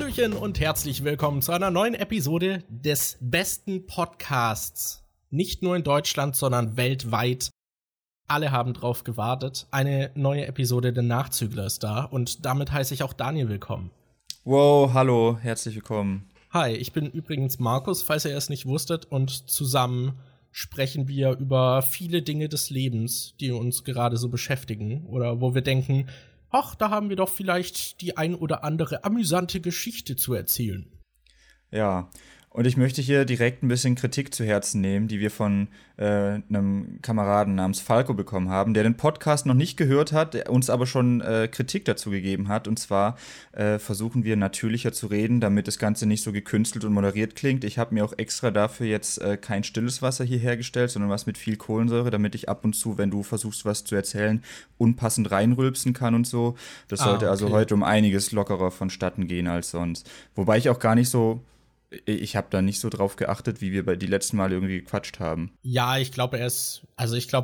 Hallöchen und herzlich willkommen zu einer neuen Episode des besten Podcasts. Nicht nur in Deutschland, sondern weltweit. Alle haben drauf gewartet. Eine neue Episode der Nachzügler ist da und damit heiße ich auch Daniel willkommen. Wow, hallo, herzlich willkommen. Hi, ich bin übrigens Markus, falls ihr es nicht wusstet, und zusammen sprechen wir über viele Dinge des Lebens, die uns gerade so beschäftigen oder wo wir denken, ach, da haben wir doch vielleicht die ein oder andere amüsante Geschichte zu erzählen. Ja, und ich möchte hier direkt ein bisschen Kritik zu Herzen nehmen, die wir von einem Kameraden namens Falco bekommen haben, der den Podcast noch nicht gehört hat, der uns aber schon Kritik dazu gegeben hat. Und zwar versuchen wir natürlicher zu reden, damit das Ganze nicht so gekünstelt und moderiert klingt. Ich habe mir auch extra dafür jetzt kein stilles Wasser hier hergestellt, sondern was mit viel Kohlensäure, damit ich ab und zu, wenn du versuchst, was zu erzählen, unpassend reinrülpsen kann und so. Das sollte okay. Also heute um einiges lockerer vonstatten gehen als sonst. Wobei ich auch gar nicht so... Ich habe da nicht so drauf geachtet, wie wir bei die letzten Male irgendwie gequatscht haben. Ja, ich glaube,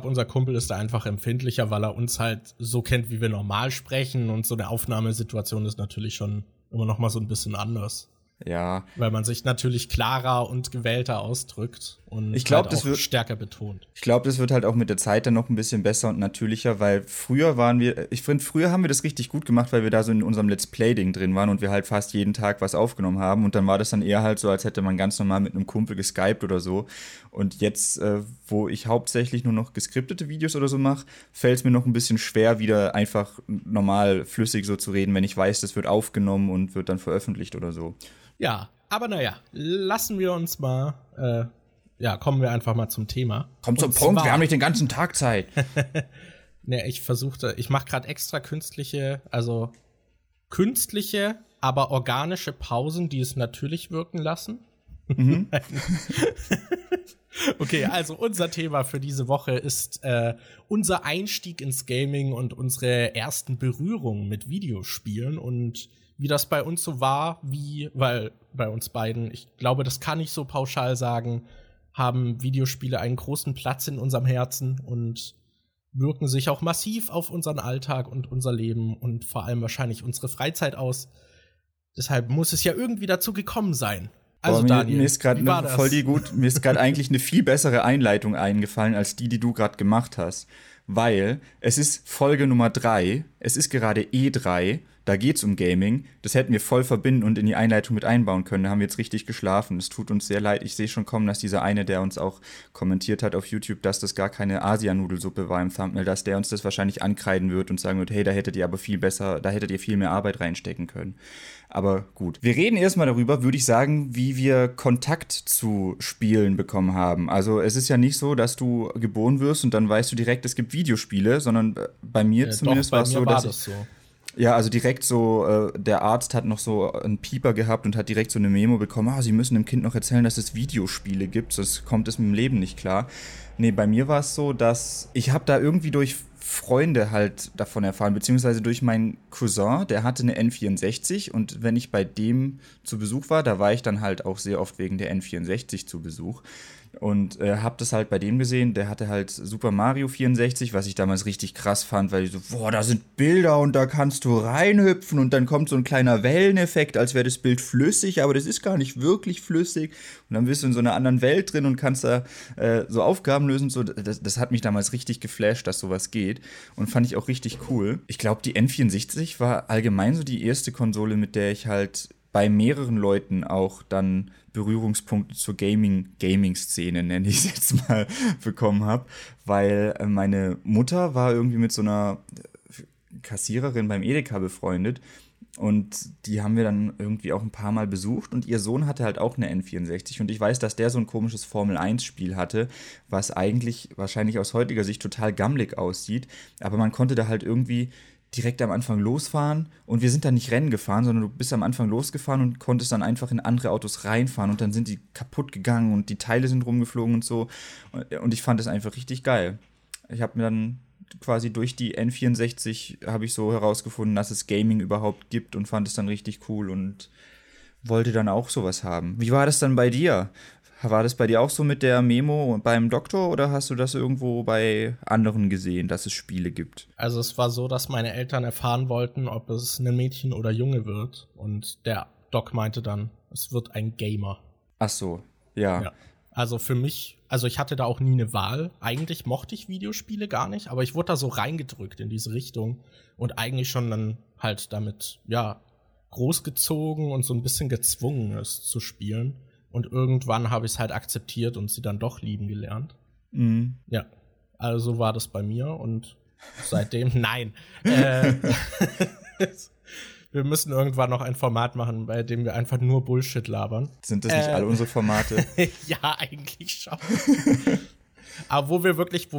unser Kumpel ist da einfach empfindlicher, weil er uns halt so kennt, wie wir normal sprechen. Und so eine Aufnahmesituation ist natürlich schon immer noch mal so ein bisschen anders. Ja. Weil man sich natürlich klarer und gewählter ausdrückt und stärker betont. Ich glaube, das wird halt auch mit der Zeit dann noch ein bisschen besser und natürlicher, weil früher haben wir das richtig gut gemacht, weil wir da so in unserem Let's Play-Ding drin waren und wir halt fast jeden Tag was aufgenommen haben und dann war das dann eher halt so, als hätte man ganz normal mit einem Kumpel geskypt oder so. Und jetzt, wo ich hauptsächlich nur noch geskriptete Videos oder so mache, fällt es mir noch ein bisschen schwer, wieder einfach normal flüssig so zu reden, wenn ich weiß, das wird aufgenommen und wird dann veröffentlicht oder so. Ja, aber naja, lassen wir uns mal, kommen wir einfach mal zum Thema. Kommt zum Punkt, wir haben nicht den ganzen Tag Zeit. Ne, ich mache gerade extra künstliche, aber organische Pausen, die es natürlich wirken lassen. Mhm. Okay, also unser Thema für diese Woche ist unser Einstieg ins Gaming und unsere ersten Berührungen mit Videospielen und wie das bei uns so war, weil bei uns beiden, ich glaube, das kann ich so pauschal sagen, haben Videospiele einen großen Platz in unserem Herzen und wirken sich auch massiv auf unseren Alltag und unser Leben und vor allem wahrscheinlich unsere Freizeit aus. Deshalb muss es ja irgendwie dazu gekommen sein. Also Daniel, mir ist gerade eigentlich eine viel bessere Einleitung eingefallen, als die du gerade gemacht hast. Weil es ist Folge Nummer 3, es ist gerade E3, da geht's um Gaming. Das hätten wir voll verbinden und in die Einleitung mit einbauen können. Da haben wir jetzt richtig geschlafen. Es tut uns sehr leid. Ich sehe schon kommen, dass dieser eine, der uns auch kommentiert hat auf YouTube, dass das gar keine Asianudelsuppe war im Thumbnail, dass der uns das wahrscheinlich ankreiden wird und sagen wird, hey, da hättet ihr viel mehr Arbeit reinstecken können. Aber gut. Wir reden erstmal darüber, würde ich sagen, wie wir Kontakt zu Spielen bekommen haben. Also es ist ja nicht so, dass du geboren wirst und dann weißt du direkt, es gibt Videospiele, sondern bei mir zumindest war es so, dass ja, also direkt so, der Arzt hat noch so einen Pieper gehabt und hat direkt so eine Memo bekommen, sie müssen dem Kind noch erzählen, dass es Videospiele gibt, sonst kommt es mit dem Leben nicht klar. Nee, bei mir war es so, dass ich habe da irgendwie durch Freunde halt davon erfahren, beziehungsweise durch meinen Cousin, der hatte eine N64 und wenn ich bei dem zu Besuch war, da war ich dann halt auch sehr oft wegen der N64 zu Besuch. Und hab das halt bei dem gesehen, der hatte halt Super Mario 64, was ich damals richtig krass fand, weil ich so, da sind Bilder und da kannst du reinhüpfen und dann kommt so ein kleiner Welleneffekt, als wäre das Bild flüssig, aber das ist gar nicht wirklich flüssig und dann bist du in so einer anderen Welt drin und kannst da so Aufgaben lösen. So, das hat mich damals richtig geflasht, dass sowas geht und fand ich auch richtig cool. Ich glaube, die N64 war allgemein so die erste Konsole, mit der ich halt bei mehreren Leuten auch dann Berührungspunkte zur Gaming-Szene, nenne ich es jetzt mal, bekommen habe, weil meine Mutter war irgendwie mit so einer Kassiererin beim Edeka befreundet und die haben wir dann irgendwie auch ein paar Mal besucht und ihr Sohn hatte halt auch eine N64 und ich weiß, dass der so ein komisches Formel-1-Spiel hatte, was eigentlich wahrscheinlich aus heutiger Sicht total gammelig aussieht, aber man konnte da halt irgendwie direkt am Anfang losfahren und wir sind dann nicht Rennen gefahren, sondern du bist am Anfang losgefahren und konntest dann einfach in andere Autos reinfahren und dann sind die kaputt gegangen und die Teile sind rumgeflogen und so und ich fand das einfach richtig geil. Ich habe mir dann quasi durch die N64 habe ich so herausgefunden, dass es Gaming überhaupt gibt und fand es dann richtig cool und wollte dann auch sowas haben. Wie war das dann bei dir? War das bei dir auch so mit der Memo beim Doktor oder hast du das irgendwo bei anderen gesehen, dass es Spiele gibt? Also es war so, dass meine Eltern erfahren wollten, ob es ein Mädchen oder Junge wird. Und der Doc meinte dann, es wird ein Gamer. Ach so, ja. Also für mich, also ich hatte da auch nie eine Wahl. Eigentlich mochte ich Videospiele gar nicht, aber ich wurde da so reingedrückt in diese Richtung und eigentlich schon dann halt damit, ja, großgezogen und so ein bisschen gezwungen, es zu spielen. Und irgendwann habe ich es halt akzeptiert und sie dann doch lieben gelernt. Mhm. Ja, also war das bei mir und seitdem, nein. Wir müssen irgendwann noch ein Format machen, bei dem wir einfach nur Bullshit labern. Sind das nicht alle unsere Formate? Ja, eigentlich schon. Aber wo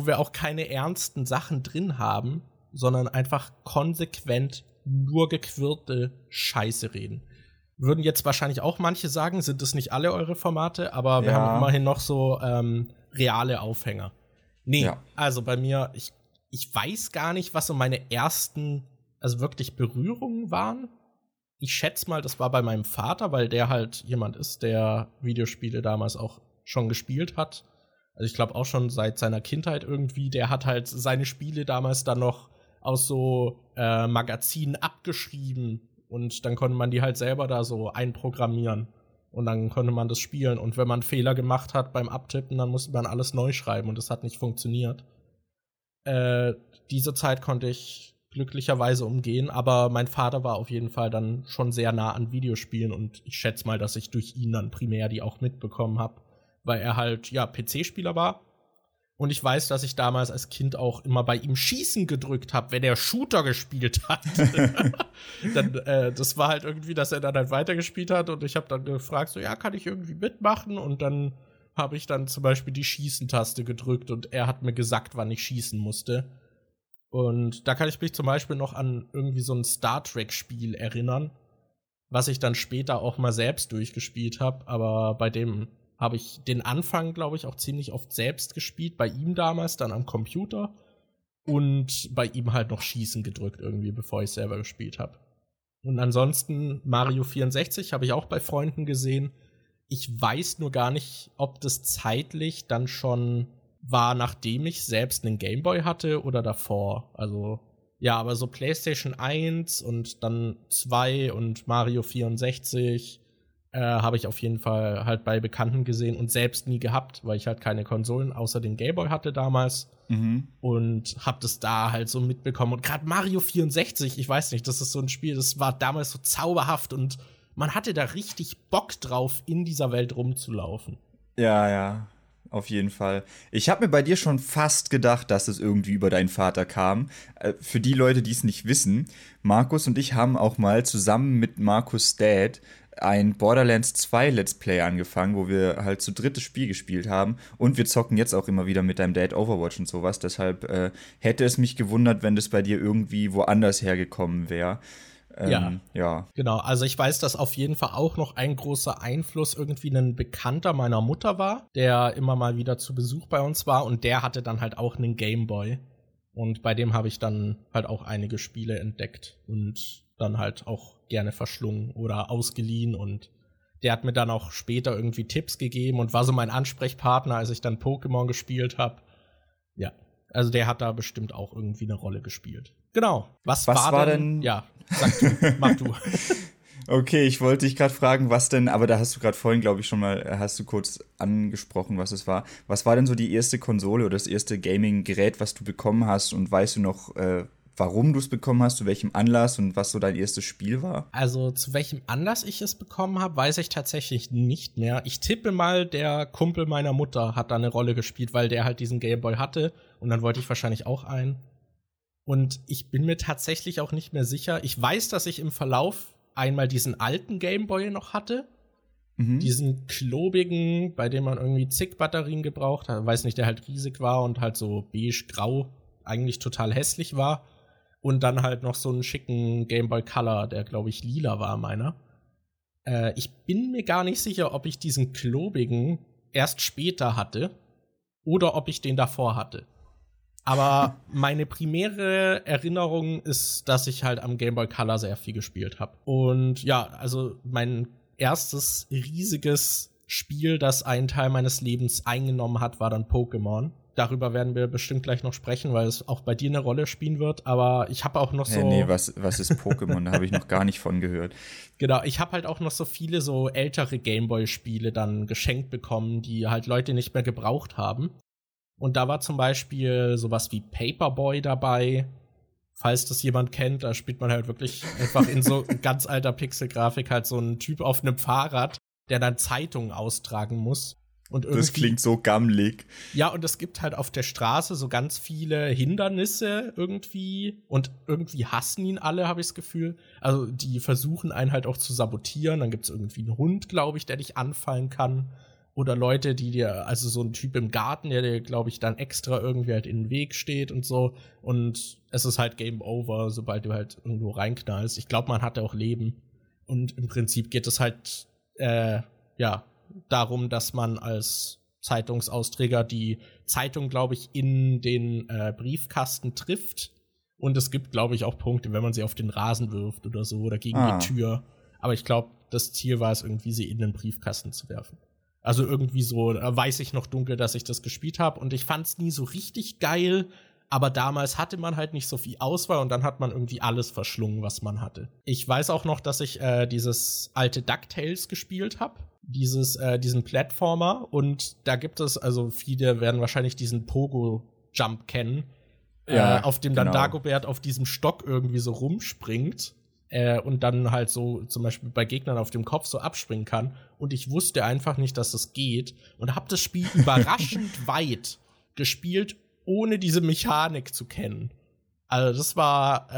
wir auch keine ernsten Sachen drin haben, sondern einfach konsequent nur gequirlte Scheiße reden. Würden jetzt wahrscheinlich auch manche sagen, sind das nicht alle eure Formate, aber wir haben immerhin noch so reale Aufhänger. Nee, also bei mir, ich weiß gar nicht, was so meine ersten also wirklich Berührungen waren. Ich schätze mal, das war bei meinem Vater, weil der halt jemand ist, der Videospiele damals auch schon gespielt hat. Also ich glaube auch schon seit seiner Kindheit irgendwie. Der hat halt seine Spiele damals dann noch aus so Magazinen abgeschrieben. Und dann konnte man die halt selber da so einprogrammieren. Und dann konnte man das spielen. Und wenn man Fehler gemacht hat beim Abtippen, dann musste man alles neu schreiben. Und das hat nicht funktioniert. Diese Zeit konnte ich glücklicherweise umgehen, aber mein Vater war auf jeden Fall dann schon sehr nah an Videospielen und ich schätze mal, dass ich durch ihn dann primär die auch mitbekommen habe, weil er halt, ja, PC-Spieler war und ich weiß, dass ich damals als Kind auch immer bei ihm Schießen gedrückt habe, wenn er Shooter gespielt hat. Dann, das war halt irgendwie, dass er dann halt weitergespielt hat und ich habe dann gefragt, so, ja, kann ich irgendwie mitmachen? Und dann habe ich dann zum Beispiel die Schießen-Taste gedrückt und er hat mir gesagt, wann ich schießen musste. Und da kann ich mich zum Beispiel noch an irgendwie so ein Star Trek-Spiel erinnern, was ich dann später auch mal selbst durchgespielt habe. Aber bei dem habe ich den Anfang, glaube ich, auch ziemlich oft selbst gespielt. Bei ihm damals dann am Computer und bei ihm halt noch Schießen gedrückt irgendwie, bevor ich selber gespielt habe. Und ansonsten Mario 64 habe ich auch bei Freunden gesehen. Ich weiß nur gar nicht, ob das zeitlich dann schon war, nachdem ich selbst einen Gameboy hatte oder davor. Also, ja, aber so PlayStation 1 und dann 2 und Mario 64 habe ich auf jeden Fall halt bei Bekannten gesehen und selbst nie gehabt, weil ich halt keine Konsolen außer den Gameboy hatte damals. Mhm. Und hab das da halt so mitbekommen. Und gerade Mario 64, ich weiß nicht, das ist so ein Spiel, das war damals so zauberhaft und man hatte da richtig Bock drauf, in dieser Welt rumzulaufen. Ja, ja. Auf jeden Fall. Ich habe mir bei dir schon fast gedacht, dass es irgendwie über deinen Vater kam. Für die Leute, die es nicht wissen, Markus und ich haben auch mal zusammen mit Markus' Dad ein Borderlands 2 Let's Play angefangen, wo wir halt zu dritt das Spiel gespielt haben. Und wir zocken jetzt auch immer wieder mit deinem Dad Overwatch und sowas. Deshalb hätte es mich gewundert, wenn das bei dir irgendwie woanders hergekommen wäre. Ja, genau. Also ich weiß, dass auf jeden Fall auch noch ein großer Einfluss irgendwie ein Bekannter meiner Mutter war, der immer mal wieder zu Besuch bei uns war und der hatte dann halt auch einen Gameboy und bei dem habe ich dann halt auch einige Spiele entdeckt und dann halt auch gerne verschlungen oder ausgeliehen und der hat mir dann auch später irgendwie Tipps gegeben und war so mein Ansprechpartner, als ich dann Pokémon gespielt habe. Ja, also der hat da bestimmt auch irgendwie eine Rolle gespielt. Genau. Was war denn? Ja, sag du, mach du. Okay, ich wollte dich gerade fragen, was denn, aber da hast du gerade vorhin, glaube ich, schon mal, hast du kurz angesprochen, was es war. Was war denn so die erste Konsole oder das erste Gaming-Gerät, was du bekommen hast und weißt du noch, warum du es bekommen hast, zu welchem Anlass und was so dein erstes Spiel war? Also zu welchem Anlass ich es bekommen habe, weiß ich tatsächlich nicht mehr. Ich tippe mal, der Kumpel meiner Mutter hat da eine Rolle gespielt, weil der halt diesen Gameboy hatte und dann wollte ich wahrscheinlich auch einen. Und ich bin mir tatsächlich auch nicht mehr sicher. Ich weiß, dass ich im Verlauf einmal diesen alten Gameboy noch hatte. Mhm. Diesen klobigen, bei dem man irgendwie zig Batterien gebraucht hat. Weiß nicht, der halt riesig war und halt so beige-grau eigentlich total hässlich war. Und dann halt noch so einen schicken Gameboy Color, der, glaube ich, lila war, meiner. Ich bin mir gar nicht sicher, ob ich diesen klobigen erst später hatte oder ob ich den davor hatte. Aber meine primäre Erinnerung ist, dass ich halt am Game Boy Color sehr viel gespielt habe. Und ja, also mein erstes riesiges Spiel, das einen Teil meines Lebens eingenommen hat, war dann Pokémon. darüber werden wir bestimmt gleich noch sprechen, weil es auch bei dir eine Rolle spielen wird, aber ich habe auch noch so... Nee, was ist Pokémon? Da habe ich noch gar nicht von gehört. Genau, ich habe halt auch noch so viele so ältere Gameboy-Spiele dann geschenkt bekommen, die halt Leute nicht mehr gebraucht haben. Und da war zum Beispiel sowas wie Paperboy dabei, falls das jemand kennt, da spielt man halt wirklich einfach in so ganz alter Pixelgrafik halt so einen Typ auf einem Fahrrad, der dann Zeitungen austragen muss. Und irgendwie, das klingt so gammelig. Ja, und es gibt halt auf der Straße so ganz viele Hindernisse irgendwie. Und irgendwie hassen ihn alle, habe ich das Gefühl. Also die versuchen einen halt auch zu sabotieren. Dann gibt es irgendwie einen Hund, glaube ich, der dich anfallen kann. Oder Leute, die dir, also so ein Typ im Garten, der dir, glaube ich, dann extra irgendwie halt in den Weg steht und so. Und es ist halt Game Over, sobald du halt irgendwo reinknallst. Ich glaube, man hat ja auch Leben. Und im Prinzip geht es halt, darum, dass man als Zeitungsausträger die Zeitung, glaube ich, in den Briefkasten trifft. Und es gibt, glaube ich, auch Punkte, wenn man sie auf den Rasen wirft oder so oder gegen die Tür. Aber ich glaube, das Ziel war es, irgendwie sie in den Briefkasten zu werfen. Also irgendwie so, da weiß ich noch dunkel, dass ich das gespielt habe. Und ich fand es nie so richtig geil. Aber damals hatte man halt nicht so viel Auswahl und dann hat man irgendwie alles verschlungen, was man hatte. Ich weiß auch noch, dass ich dieses alte DuckTales gespielt habe, diesen Plattformer. Und da gibt es, also viele werden wahrscheinlich diesen Pogo-Jump kennen, auf dem dann Dagobert auf diesem Stock irgendwie so rumspringt und dann halt so zum Beispiel bei Gegnern auf dem Kopf so abspringen kann. Und ich wusste einfach nicht, dass das geht und habe das Spiel überraschend weit gespielt, ohne diese Mechanik zu kennen. Also das war,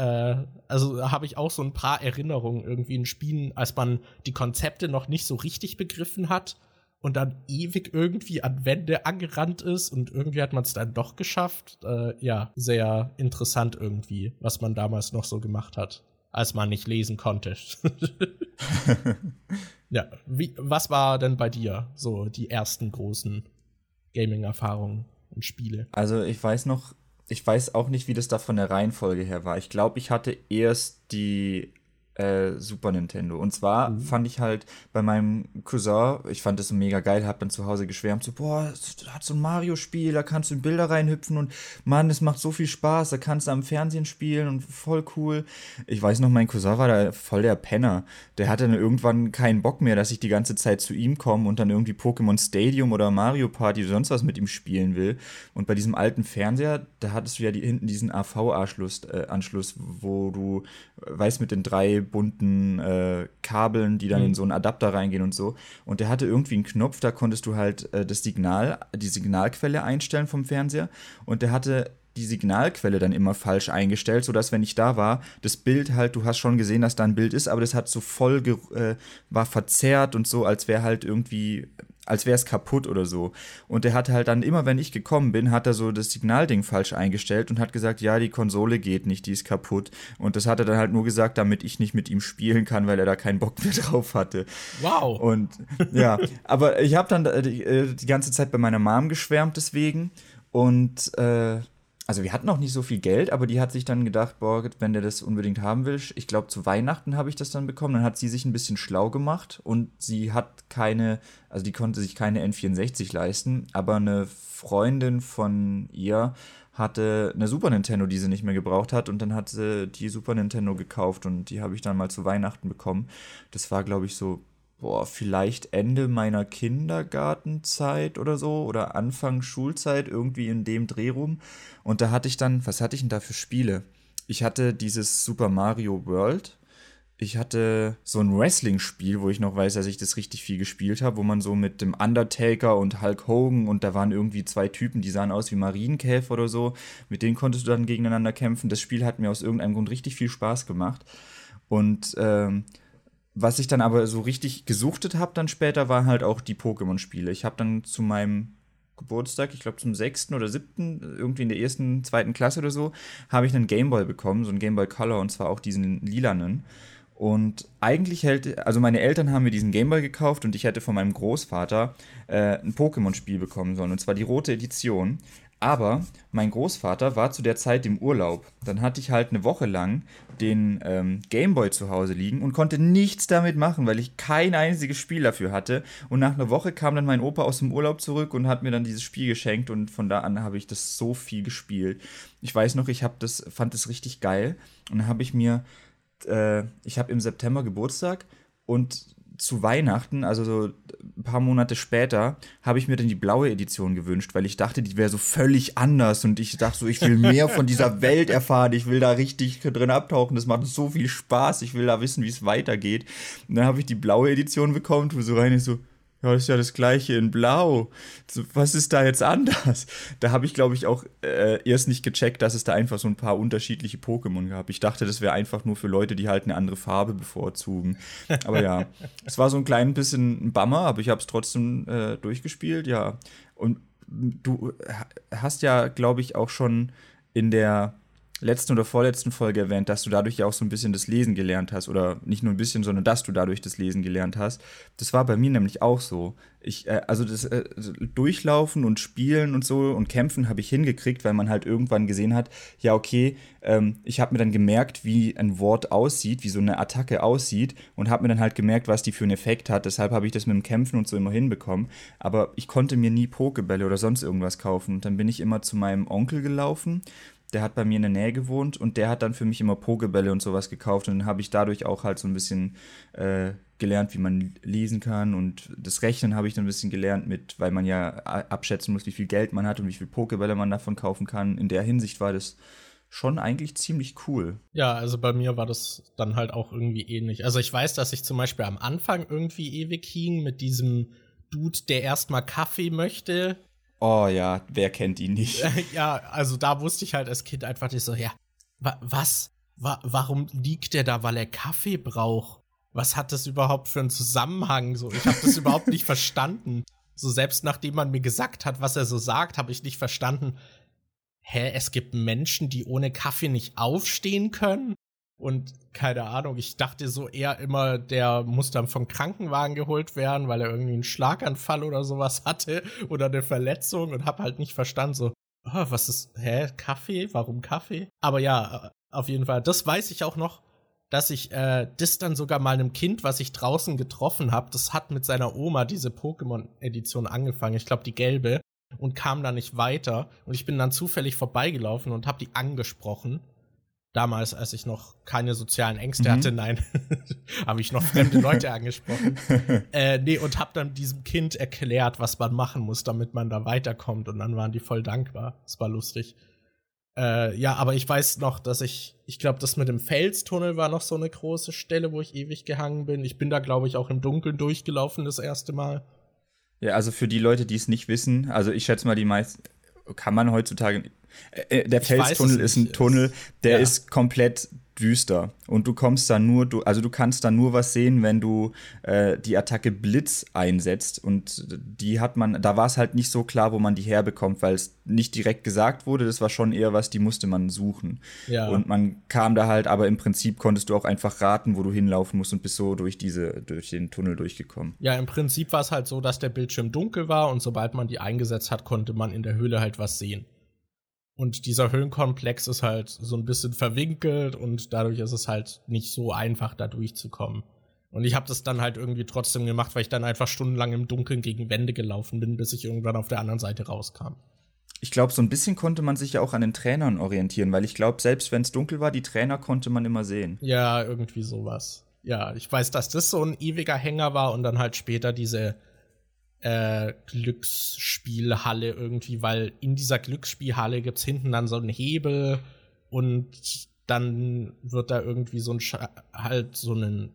also habe ich auch so ein paar Erinnerungen irgendwie in Spielen, als man die Konzepte noch nicht so richtig begriffen hat und dann ewig irgendwie an Wände angerannt ist und irgendwie hat man es dann doch geschafft. Sehr interessant irgendwie, was man damals noch so gemacht hat, als man nicht lesen konnte. Ja, was war denn bei dir so die ersten großen Gaming-Erfahrungen und Spiele? Also ich weiß auch nicht, wie das da von der Reihenfolge her war. Ich glaube, ich hatte erst die Super Nintendo. Und zwar fand ich halt bei meinem Cousin, ich fand das so mega geil, hab dann zu Hause geschwärmt, so, boah, das hat so ein Mario-Spiel, da kannst du in Bilder reinhüpfen und Mann, das macht so viel Spaß, da kannst du am Fernsehen spielen und voll cool. Ich weiß noch, mein Cousin war da voll der Penner. Der hatte dann irgendwann keinen Bock mehr, dass ich die ganze Zeit zu ihm komme und dann irgendwie Pokémon Stadium oder Mario Party oder sonst was mit ihm spielen will. Und bei diesem alten Fernseher, da hattest du ja hinten diesen AV-Anschluss, wo du, weißt, mit den drei bunten Kabeln, die dann in so einen Adapter reingehen und so. Und der hatte irgendwie einen Knopf, da konntest du halt die Signalquelle einstellen vom Fernseher. Und der hatte die Signalquelle dann immer falsch eingestellt, sodass, wenn ich da war, das Bild halt, du hast schon gesehen, dass da ein Bild ist, aber das hat so voll, war verzerrt und so, als wäre halt irgendwie, als wäre es kaputt oder so. Und der hatte halt dann immer, wenn ich gekommen bin, hat er so das Signalding falsch eingestellt und hat gesagt, ja, die Konsole geht nicht, die ist kaputt. Und das hat er dann halt nur gesagt, damit ich nicht mit ihm spielen kann, weil er da keinen Bock mehr drauf hatte. Wow! Und ja, aber ich habe dann die ganze Zeit bei meiner Mom geschwärmt deswegen und also wir hatten noch nicht so viel Geld, aber die hat sich dann gedacht, boah, wenn der das unbedingt haben will, ich glaube, zu Weihnachten habe ich das dann bekommen, dann hat sie sich ein bisschen schlau gemacht und sie hat die konnte sich keine N64 leisten, aber eine Freundin von ihr hatte eine Super Nintendo, die sie nicht mehr gebraucht hat und dann hat sie die Super Nintendo gekauft und die habe ich dann mal zu Weihnachten bekommen. Das war, glaube ich, so, boah, vielleicht Ende meiner Kindergartenzeit oder so oder Anfang Schulzeit, irgendwie in dem Dreh rum. Und da hatte ich dann, was hatte ich denn da für Spiele? Ich hatte dieses Super Mario World. Ich hatte so ein Wrestling-Spiel, wo ich noch weiß, dass ich das richtig viel gespielt habe, wo man so mit dem Undertaker und Hulk Hogan und da waren irgendwie zwei Typen, die sahen aus wie Marienkäfer oder so. Mit denen konntest du dann gegeneinander kämpfen. Das Spiel hat mir aus irgendeinem Grund richtig viel Spaß gemacht. Und was ich dann aber so richtig gesuchtet habe dann später, waren halt auch die Pokémon-Spiele. Ich habe dann zu meinem Geburtstag, ich glaube zum 6. oder 7., irgendwie in der 1., 2. Klasse oder so, habe ich einen Gameboy bekommen, so einen Game Boy Color, und zwar auch diesen lilanen. Und eigentlich also meine Eltern haben mir diesen Gameboy gekauft und ich hätte von meinem Großvater ein Pokémon-Spiel bekommen sollen, und zwar die rote Edition. Aber mein Großvater war zu der Zeit im Urlaub. Dann hatte ich halt eine Woche lang den Gameboy zu Hause liegen und konnte nichts damit machen, weil ich kein einziges Spiel dafür hatte. Und nach einer Woche kam dann mein Opa aus dem Urlaub zurück und hat mir dann dieses Spiel geschenkt. Und von da an habe ich das so viel gespielt. Ich weiß noch, fand das richtig geil. Und dann habe ich mir, ich habe im September Geburtstag und zu Weihnachten, also so ein paar Monate später, habe ich mir dann die blaue Edition gewünscht, weil ich dachte, die wäre so völlig anders und ich dachte so, ich will mehr von dieser Welt erfahren, ich will da richtig drin abtauchen, das macht so viel Spaß, ich will da wissen, wie es weitergeht. Und dann habe ich die blaue Edition bekommen, tue so rein und so, ja, das ist ja das Gleiche in Blau. Was ist da jetzt anders? Da habe ich, glaube ich, auch erst nicht gecheckt, dass es da einfach so ein paar unterschiedliche Pokémon gab. Ich dachte, das wäre einfach nur für Leute, die halt eine andere Farbe bevorzugen. Aber ja, es war so ein klein bisschen ein Bummer, aber ich habe es trotzdem durchgespielt, ja. Und du hast ja, glaube ich, auch schon in der letzten oder vorletzten Folge erwähnt, dass du dadurch ja auch so ein bisschen das Lesen gelernt hast. Oder nicht nur ein bisschen, sondern dass du dadurch das Lesen gelernt hast. Das war bei mir nämlich auch so. Also Durchlaufen und Spielen und so und Kämpfen habe ich hingekriegt, weil man halt irgendwann gesehen hat, ja, okay, ich habe mir dann gemerkt, wie ein Wort aussieht, wie so eine Attacke aussieht und habe mir dann halt gemerkt, was die für einen Effekt hat. Deshalb habe ich das mit dem Kämpfen und so immer hinbekommen. Aber ich konnte mir nie Pokebälle oder sonst irgendwas kaufen. Und dann bin ich immer zu meinem Onkel gelaufen. Der hat bei mir in der Nähe gewohnt und der hat dann für mich immer Pokebälle und sowas gekauft. Und dann habe ich dadurch auch halt so ein bisschen gelernt, wie man lesen kann. Und das Rechnen habe ich dann ein bisschen gelernt mit, weil man ja abschätzen muss, wie viel Geld man hat und wie viel Pokebälle man davon kaufen kann. In der Hinsicht war das schon eigentlich ziemlich cool. Ja, also bei mir war das dann halt auch irgendwie ähnlich. Also ich weiß, dass ich zum Beispiel am Anfang irgendwie ewig hing mit diesem Dude, der erstmal Kaffee möchte. Oh ja, wer kennt ihn nicht? Ja, also da wusste ich halt als Kind einfach nicht so, ja, was? Warum liegt der da, weil er Kaffee braucht? Was hat das überhaupt für einen Zusammenhang? So, ich habe das überhaupt nicht verstanden. So, selbst nachdem man mir gesagt hat, was er so sagt, habe ich nicht verstanden, es gibt Menschen, die ohne Kaffee nicht aufstehen können? Und keine Ahnung, ich dachte so eher immer, der muss dann vom Krankenwagen geholt werden, weil er irgendwie einen Schlaganfall oder sowas hatte oder eine Verletzung und hab halt nicht verstanden so, oh, was ist, Kaffee? Warum Kaffee? Aber ja, auf jeden Fall, das weiß ich auch noch, dass ich das dann sogar mal einem Kind, was ich draußen getroffen habe, das hat mit seiner Oma diese Pokémon-Edition angefangen, ich glaube die gelbe, und kam da nicht weiter und ich bin dann zufällig vorbeigelaufen und hab die angesprochen. Damals, als ich noch keine sozialen Ängste hatte, nein, habe ich noch fremde Leute angesprochen. Und habe dann diesem Kind erklärt, was man machen muss, damit man da weiterkommt. Und dann waren die voll dankbar. Das war lustig. Ja, aber ich weiß noch, dass ich glaube, das mit dem Felstunnel war noch so eine große Stelle, wo ich ewig gehangen bin. Ich bin da, glaube ich, auch im Dunkeln durchgelaufen das erste Mal. Ja, also für die Leute, die es nicht wissen, also ich schätze mal, die meisten kann man heutzutage der Felstunnel ist ein Tunnel, der ist komplett düster und du kommst da nur, also du kannst da nur was sehen, wenn du die Attacke Blitz einsetzt und die hat man, da war es halt nicht so klar, wo man die herbekommt, weil es nicht direkt gesagt wurde, das war schon eher was, die musste man suchen. Ja. Und man kam da halt, aber im Prinzip konntest du auch einfach raten, wo du hinlaufen musst und bist so durch den Tunnel durchgekommen. Ja, im Prinzip war es halt so, dass der Bildschirm dunkel war und sobald man die eingesetzt hat, konnte man in der Höhle halt was sehen. Und dieser Höhlenkomplex ist halt so ein bisschen verwinkelt und dadurch ist es halt nicht so einfach, da durchzukommen. Und ich habe das dann halt irgendwie trotzdem gemacht, weil ich dann einfach stundenlang im Dunkeln gegen Wände gelaufen bin, bis ich irgendwann auf der anderen Seite rauskam. Ich glaube, so ein bisschen konnte man sich ja auch an den Trainern orientieren, weil ich glaube, selbst wenn es dunkel war, die Trainer konnte man immer sehen. Ja, irgendwie sowas. Ja, ich weiß, dass das so ein ewiger Hänger war und dann halt später diese Glücksspielhalle irgendwie, weil in dieser Glücksspielhalle gibt's hinten dann so einen Hebel und dann wird da irgendwie so ein so eine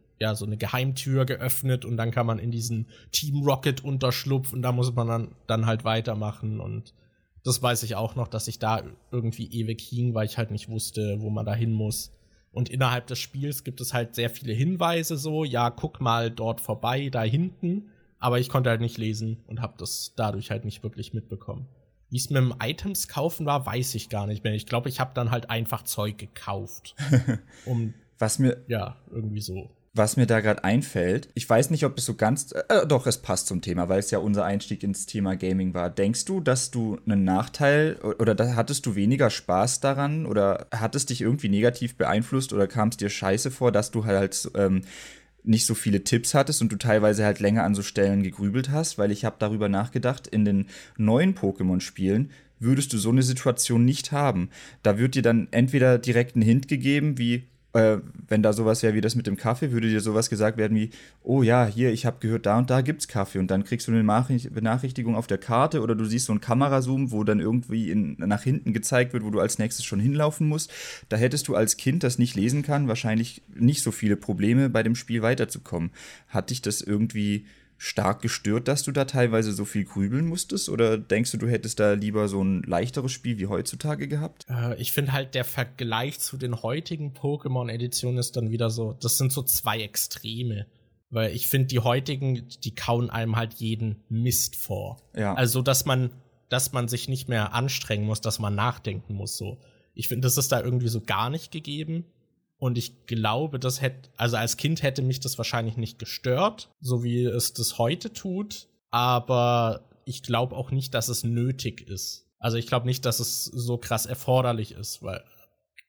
Geheimtür geöffnet und dann kann man in diesen Team Rocket Unterschlupf und da muss man dann halt weitermachen und das weiß ich auch noch, dass ich da irgendwie ewig hing, weil ich halt nicht wusste, wo man da hin muss. Und innerhalb des Spiels gibt es halt sehr viele Hinweise so, ja, guck mal dort vorbei, da hinten. Aber ich konnte halt nicht lesen und habe das dadurch halt nicht wirklich mitbekommen. Wie es mit dem Items kaufen war, weiß ich gar nicht mehr. Ich glaube, ich habe dann halt einfach Zeug gekauft. Was mir irgendwie so. was mir da gerade einfällt, ich weiß nicht, ob es so ganz, doch, es passt zum Thema, weil es ja unser Einstieg ins Thema Gaming war. Denkst du, dass du einen Nachteil oder da hattest du weniger Spaß daran oder hat es dich irgendwie negativ beeinflusst oder kam es dir scheiße vor, dass du halt nicht so viele Tipps hattest und du teilweise halt länger an so Stellen gegrübelt hast? Weil ich habe darüber nachgedacht, in den neuen Pokémon-Spielen würdest du so eine Situation nicht haben. Da wird dir dann entweder direkt ein Hint gegeben, wie wenn da sowas wäre wie das mit dem Kaffee, würde dir sowas gesagt werden wie, oh ja, hier, ich habe gehört, da und da gibt's Kaffee. Und dann kriegst du eine Benachrichtigung auf der Karte oder du siehst so einen Kamerazoom, wo dann irgendwie nach hinten gezeigt wird, wo du als nächstes schon hinlaufen musst. Da hättest du als Kind, das nicht lesen kann, wahrscheinlich nicht so viele Probleme, bei dem Spiel weiterzukommen. Hat dich das irgendwie stark gestört, dass du da teilweise so viel grübeln musstest? Oder denkst du, du hättest da lieber so ein leichteres Spiel wie heutzutage gehabt? Ich finde halt, der Vergleich zu den heutigen Pokémon-Editionen ist dann wieder so, das sind so zwei Extreme. Weil ich finde, die heutigen, die kauen einem halt jeden Mist vor. Ja. Also, dass man sich nicht mehr anstrengen muss, dass man nachdenken muss, so. Ich finde, das ist da irgendwie so gar nicht gegeben. Und ich glaube, das hätte, also als Kind hätte mich das wahrscheinlich nicht gestört, so wie es das heute tut. Aber ich glaube auch nicht, dass es nötig ist. Also ich glaube nicht, dass es so krass erforderlich ist, weil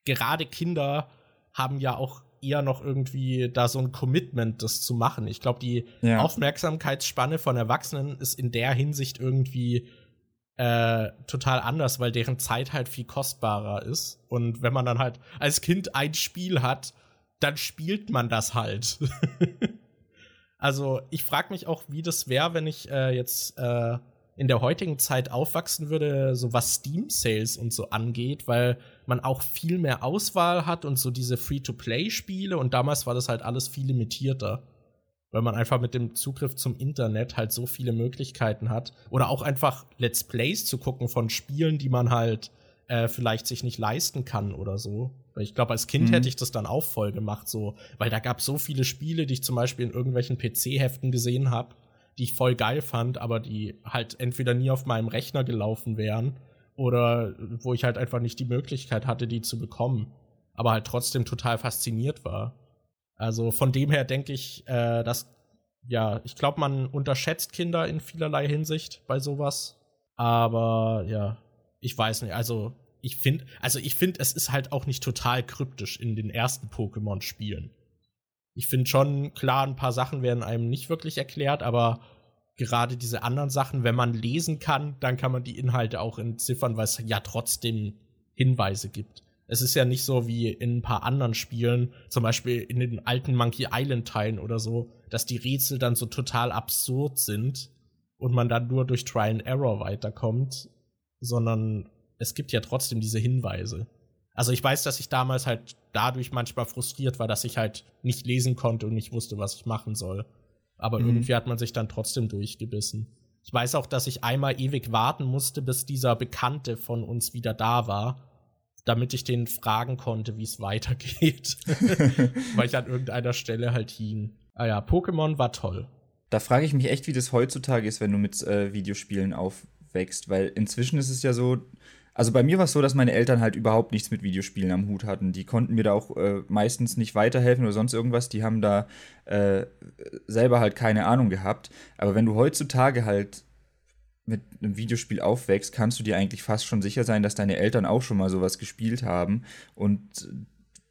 gerade Kinder haben ja auch eher noch irgendwie da so ein Commitment, das zu machen. Ich glaube, die Aufmerksamkeitsspanne von Erwachsenen ist in der Hinsicht irgendwie total anders, weil deren Zeit halt viel kostbarer ist. Und wenn man dann halt als Kind ein Spiel hat, dann spielt man das halt. Also ich frage mich auch, wie das wäre, wenn ich jetzt in der heutigen Zeit aufwachsen würde, so was Steam-Sales und so angeht, weil man auch viel mehr Auswahl hat und so diese Free-to-Play-Spiele. Und damals war das halt alles viel limitierter, weil man einfach mit dem Zugriff zum Internet halt so viele Möglichkeiten hat. Oder auch einfach Let's Plays zu gucken von Spielen, die man halt vielleicht sich nicht leisten kann oder so. Ich glaube, als Kind hätte ich das dann auch voll gemacht, so. Weil da gab es so viele Spiele, die ich zum Beispiel in irgendwelchen PC-Heften gesehen habe, die ich voll geil fand, aber die halt entweder nie auf meinem Rechner gelaufen wären oder wo ich halt einfach nicht die Möglichkeit hatte, die zu bekommen. Aber halt trotzdem total fasziniert war. Also von dem her denke ich, dass, ja, ich glaube, man unterschätzt Kinder in vielerlei Hinsicht bei sowas. Aber, ja, ich weiß nicht. Also ich finde, es ist halt auch nicht total kryptisch in den ersten Pokémon-Spielen. Ich finde schon, klar, ein paar Sachen werden einem nicht wirklich erklärt, aber gerade diese anderen Sachen, wenn man lesen kann, dann kann man die Inhalte auch entziffern, weil es ja trotzdem Hinweise gibt. Es ist ja nicht so wie in ein paar anderen Spielen, zum Beispiel in den alten Monkey Island-Teilen oder so, dass die Rätsel dann so total absurd sind und man dann nur durch Trial and Error weiterkommt, sondern es gibt ja trotzdem diese Hinweise. Also ich weiß, dass ich damals halt dadurch manchmal frustriert war, dass ich halt nicht lesen konnte und nicht wusste, was ich machen soll. Aber irgendwie hat man sich dann trotzdem durchgebissen. Ich weiß auch, dass ich einmal ewig warten musste, bis dieser Bekannte von uns wieder da war, damit ich den fragen konnte, wie es weitergeht. Weil ich an irgendeiner Stelle halt hing. Ah ja, Pokémon war toll. Da frage ich mich echt, wie das heutzutage ist, wenn du mit Videospielen aufwächst. Weil inzwischen ist es ja so, also bei mir war es so, dass meine Eltern halt überhaupt nichts mit Videospielen am Hut hatten. Die konnten mir da auch meistens nicht weiterhelfen oder sonst irgendwas. Die haben da selber halt keine Ahnung gehabt. Aber wenn du heutzutage halt mit einem Videospiel aufwächst, kannst du dir eigentlich fast schon sicher sein, dass deine Eltern auch schon mal sowas gespielt haben. Und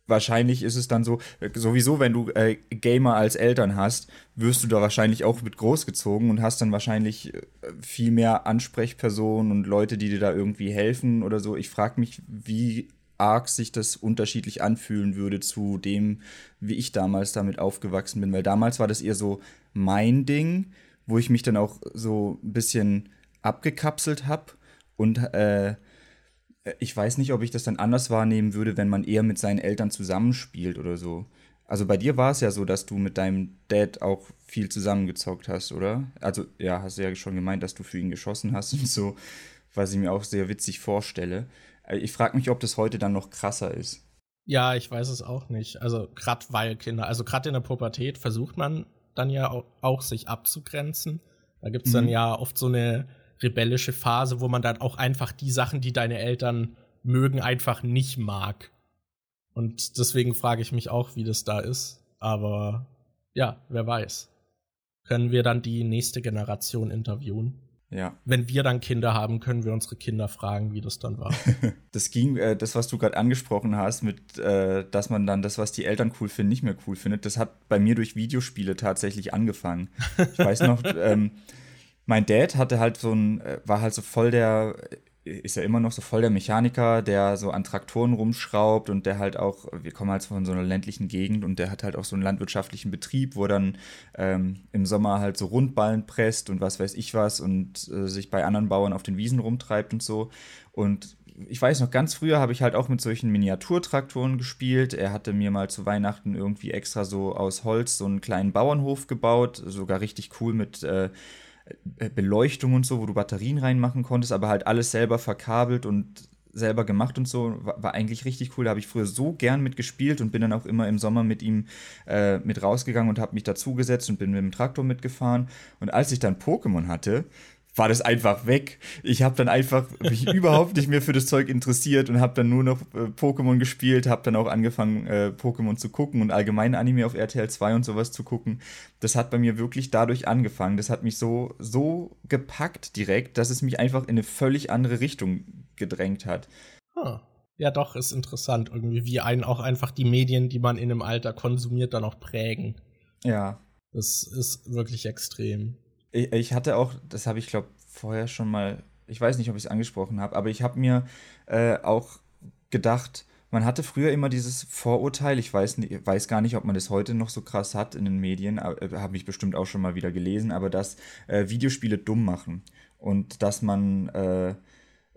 wahrscheinlich ist es dann so, sowieso, wenn du Gamer als Eltern hast, wirst du da wahrscheinlich auch mit großgezogen und hast dann wahrscheinlich viel mehr Ansprechpersonen und Leute, die dir da irgendwie helfen oder so. Ich frage mich, wie arg sich das unterschiedlich anfühlen würde zu dem, wie ich damals damit aufgewachsen bin. Weil damals war das eher so mein Ding, wo ich mich dann auch so ein bisschen abgekapselt habe und ich weiß nicht, ob ich das dann anders wahrnehmen würde, wenn man eher mit seinen Eltern zusammenspielt oder so. Also bei dir war es ja so, dass du mit deinem Dad auch viel zusammengezockt hast, oder? Also ja, hast du ja schon gemeint, dass du für ihn geschossen hast und so, was ich mir auch sehr witzig vorstelle. Ich frage mich, ob das heute dann noch krasser ist. Ja, ich weiß es auch nicht. Also gerade weil Kinder, also gerade in der Pubertät versucht man dann ja auch sich abzugrenzen. Da gibt's dann ja oft so eine rebellische Phase, wo man dann auch einfach die Sachen, die deine Eltern mögen, einfach nicht mag. Und deswegen frage ich mich auch, wie das da ist. Aber Ja, wer weiß. Können wir dann die nächste Generation interviewen? Ja. Wenn wir dann Kinder haben, können wir unsere Kinder fragen, wie das dann war. Das ging, das, was du gerade angesprochen hast, mit, dass man dann das, was die Eltern cool finden, nicht mehr cool findet, das hat bei mir durch Videospiele tatsächlich angefangen. Ich weiß noch, mein Dad hatte halt so ein, war halt so voll der, ist ja immer noch so voll der Mechaniker, der so an Traktoren rumschraubt und der halt auch, wir kommen halt von so einer ländlichen Gegend und der hat halt auch so einen landwirtschaftlichen Betrieb, wo er dann im Sommer halt so Rundballen presst und was weiß ich was und sich bei anderen Bauern auf den Wiesen rumtreibt und so. Und ich weiß noch, ganz früher habe ich halt auch mit solchen Miniaturtraktoren gespielt. Er hatte mir mal zu Weihnachten irgendwie extra so aus Holz so einen kleinen Bauernhof gebaut, sogar richtig cool mit Beleuchtung und so, wo du Batterien reinmachen konntest, aber halt alles selber verkabelt und selber gemacht und so, war eigentlich richtig cool. Da habe ich früher so gern mitgespielt und bin dann auch immer im Sommer mit ihm mit rausgegangen und habe mich dazugesetzt und bin mit dem Traktor mitgefahren. Und als ich dann Pokémon hatte, war das einfach weg. Ich habe dann einfach mich überhaupt nicht mehr für das Zeug interessiert und habe dann nur noch Pokémon gespielt, habe dann auch angefangen, Pokémon zu gucken und allgemein Anime auf RTL 2 und sowas zu gucken. Das hat bei mir wirklich dadurch angefangen. Das hat mich so gepackt direkt, dass es mich einfach in eine völlig andere Richtung gedrängt hat. Huh. Ja, doch, ist interessant irgendwie, wie einen auch einfach die Medien, die man in einem Alter konsumiert, dann auch prägen. Ja. Das ist wirklich extrem. Ich hatte auch, das habe ich, glaube vorher schon mal, ich weiß nicht, ob ich es angesprochen habe, aber ich habe mir auch gedacht, man hatte früher immer dieses Vorurteil, ich weiß gar nicht, ob man das heute noch so krass hat in den Medien, habe ich bestimmt auch schon mal wieder gelesen, aber dass Videospiele dumm machen und dass man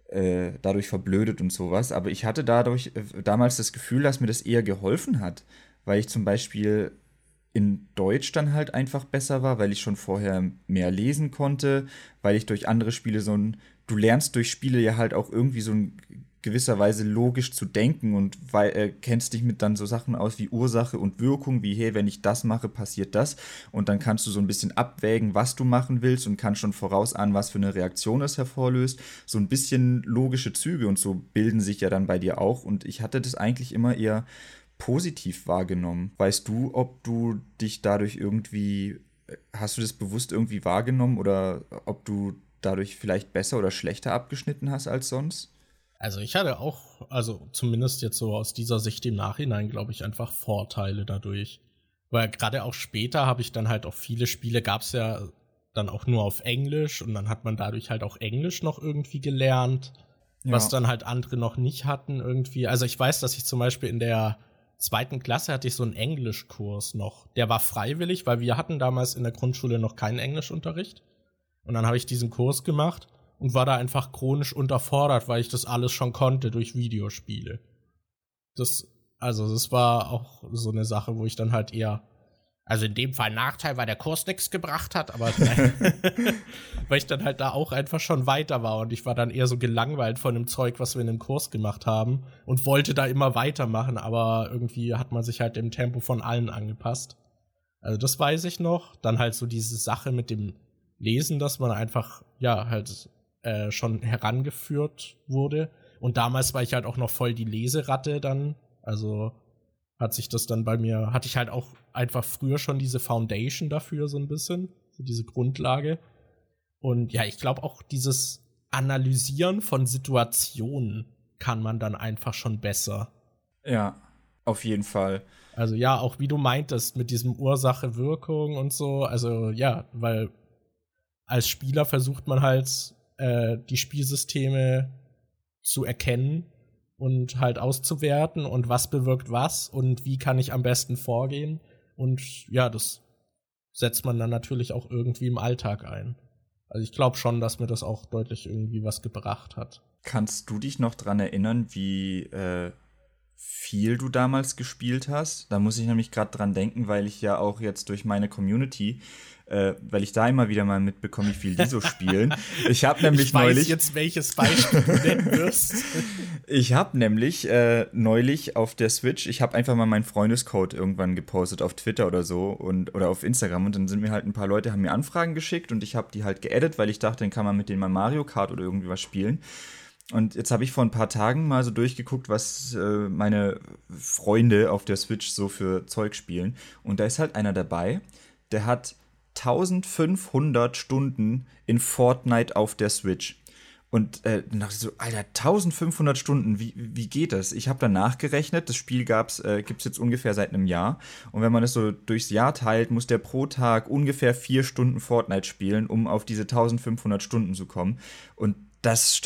dadurch verblödet und sowas. Aber ich hatte dadurch damals das Gefühl, dass mir das eher geholfen hat, weil ich zum Beispiel in Deutsch dann halt einfach besser war, weil ich schon vorher mehr lesen konnte, weil ich durch andere Spiele du lernst durch Spiele ja halt auch irgendwie so in gewisser Weise logisch zu denken und kennst dich mit dann so Sachen aus wie Ursache und Wirkung, wie hey, wenn ich das mache, passiert das und dann kannst du so ein bisschen abwägen, was du machen willst und kannst schon vorausahnen, was für eine Reaktion das hervorlöst. So ein bisschen logische Züge und so bilden sich ja dann bei dir auch und ich hatte das eigentlich immer eher positiv wahrgenommen. Weißt du, ob du dich dadurch irgendwie, hast du das bewusst irgendwie wahrgenommen oder ob du dadurch vielleicht besser oder schlechter abgeschnitten hast als sonst? Also ich hatte auch, also zumindest jetzt so aus dieser Sicht im Nachhinein, glaube ich, einfach Vorteile dadurch. Weil gerade auch später habe ich dann halt auch viele Spiele, gab es ja dann auch nur auf Englisch und dann hat man dadurch halt auch Englisch noch irgendwie gelernt, ja, was dann halt andere noch nicht hatten irgendwie. Also ich weiß, dass ich zum Beispiel in der 2. Klasse hatte ich so einen Englischkurs noch. Der war freiwillig, weil wir hatten damals in der Grundschule noch keinen Englischunterricht. Und dann habe ich diesen Kurs gemacht und war da einfach chronisch unterfordert, weil ich das alles schon konnte durch Videospiele. Das war auch so eine Sache, wo ich dann halt eher, also in dem Fall Nachteil, weil der Kurs nichts gebracht hat, aber weil ich dann halt da auch einfach schon weiter war und ich war dann eher so gelangweilt von dem Zeug, was wir in dem Kurs gemacht haben und wollte da immer weitermachen, aber irgendwie hat man sich halt dem Tempo von allen angepasst. Also das weiß ich noch. Dann halt so diese Sache mit dem Lesen, dass man einfach, ja, halt schon herangeführt wurde und damals war ich halt auch noch voll die Leseratte dann, also hat sich das dann bei mir, hatte ich halt auch einfach früher schon diese Foundation dafür so ein bisschen, so diese Grundlage. Und ja, ich glaube auch dieses Analysieren von Situationen kann man dann einfach schon besser. Ja, auf jeden Fall. Also ja, auch wie du meintest, mit diesem Ursache-Wirkung und so, also ja, weil als Spieler versucht man halt, die Spielsysteme zu erkennen und halt auszuwerten und was bewirkt was und wie kann ich am besten vorgehen. Und ja, das setzt man dann natürlich auch irgendwie im Alltag ein. Also ich glaube schon, dass mir das auch deutlich irgendwie was gebracht hat. Kannst du dich noch dran erinnern, wie viel du damals gespielt hast? Da muss ich nämlich gerade dran denken, weil ich ja auch jetzt durch meine Community weil ich da immer wieder mal mitbekomme, wie viel die so spielen. Ich habe nämlich neulich. Ich weiß jetzt, welches Beispiel du nennen wirst. Ich habe nämlich neulich auf der Switch, ich habe einfach mal meinen Freundescode irgendwann gepostet auf Twitter oder so und oder auf Instagram und dann sind mir halt ein paar Leute, haben mir Anfragen geschickt und ich habe die halt geaddet, weil ich dachte, dann kann man mit denen mal Mario Kart oder irgendwie was spielen. Und jetzt habe ich vor ein paar Tagen mal so durchgeguckt, was meine Freunde auf der Switch so für Zeug spielen. Und da ist halt einer dabei, der hat 1500 Stunden in Fortnite auf der Switch. Und dann dachte ich so, Alter, 1500 Stunden, wie geht das? Ich habe dann nachgerechnet, das Spiel gibt's jetzt ungefähr seit einem Jahr. Und wenn man das so durchs Jahr teilt, muss der pro Tag ungefähr 4 Stunden Fortnite spielen, um auf diese 1500 Stunden zu kommen. Und das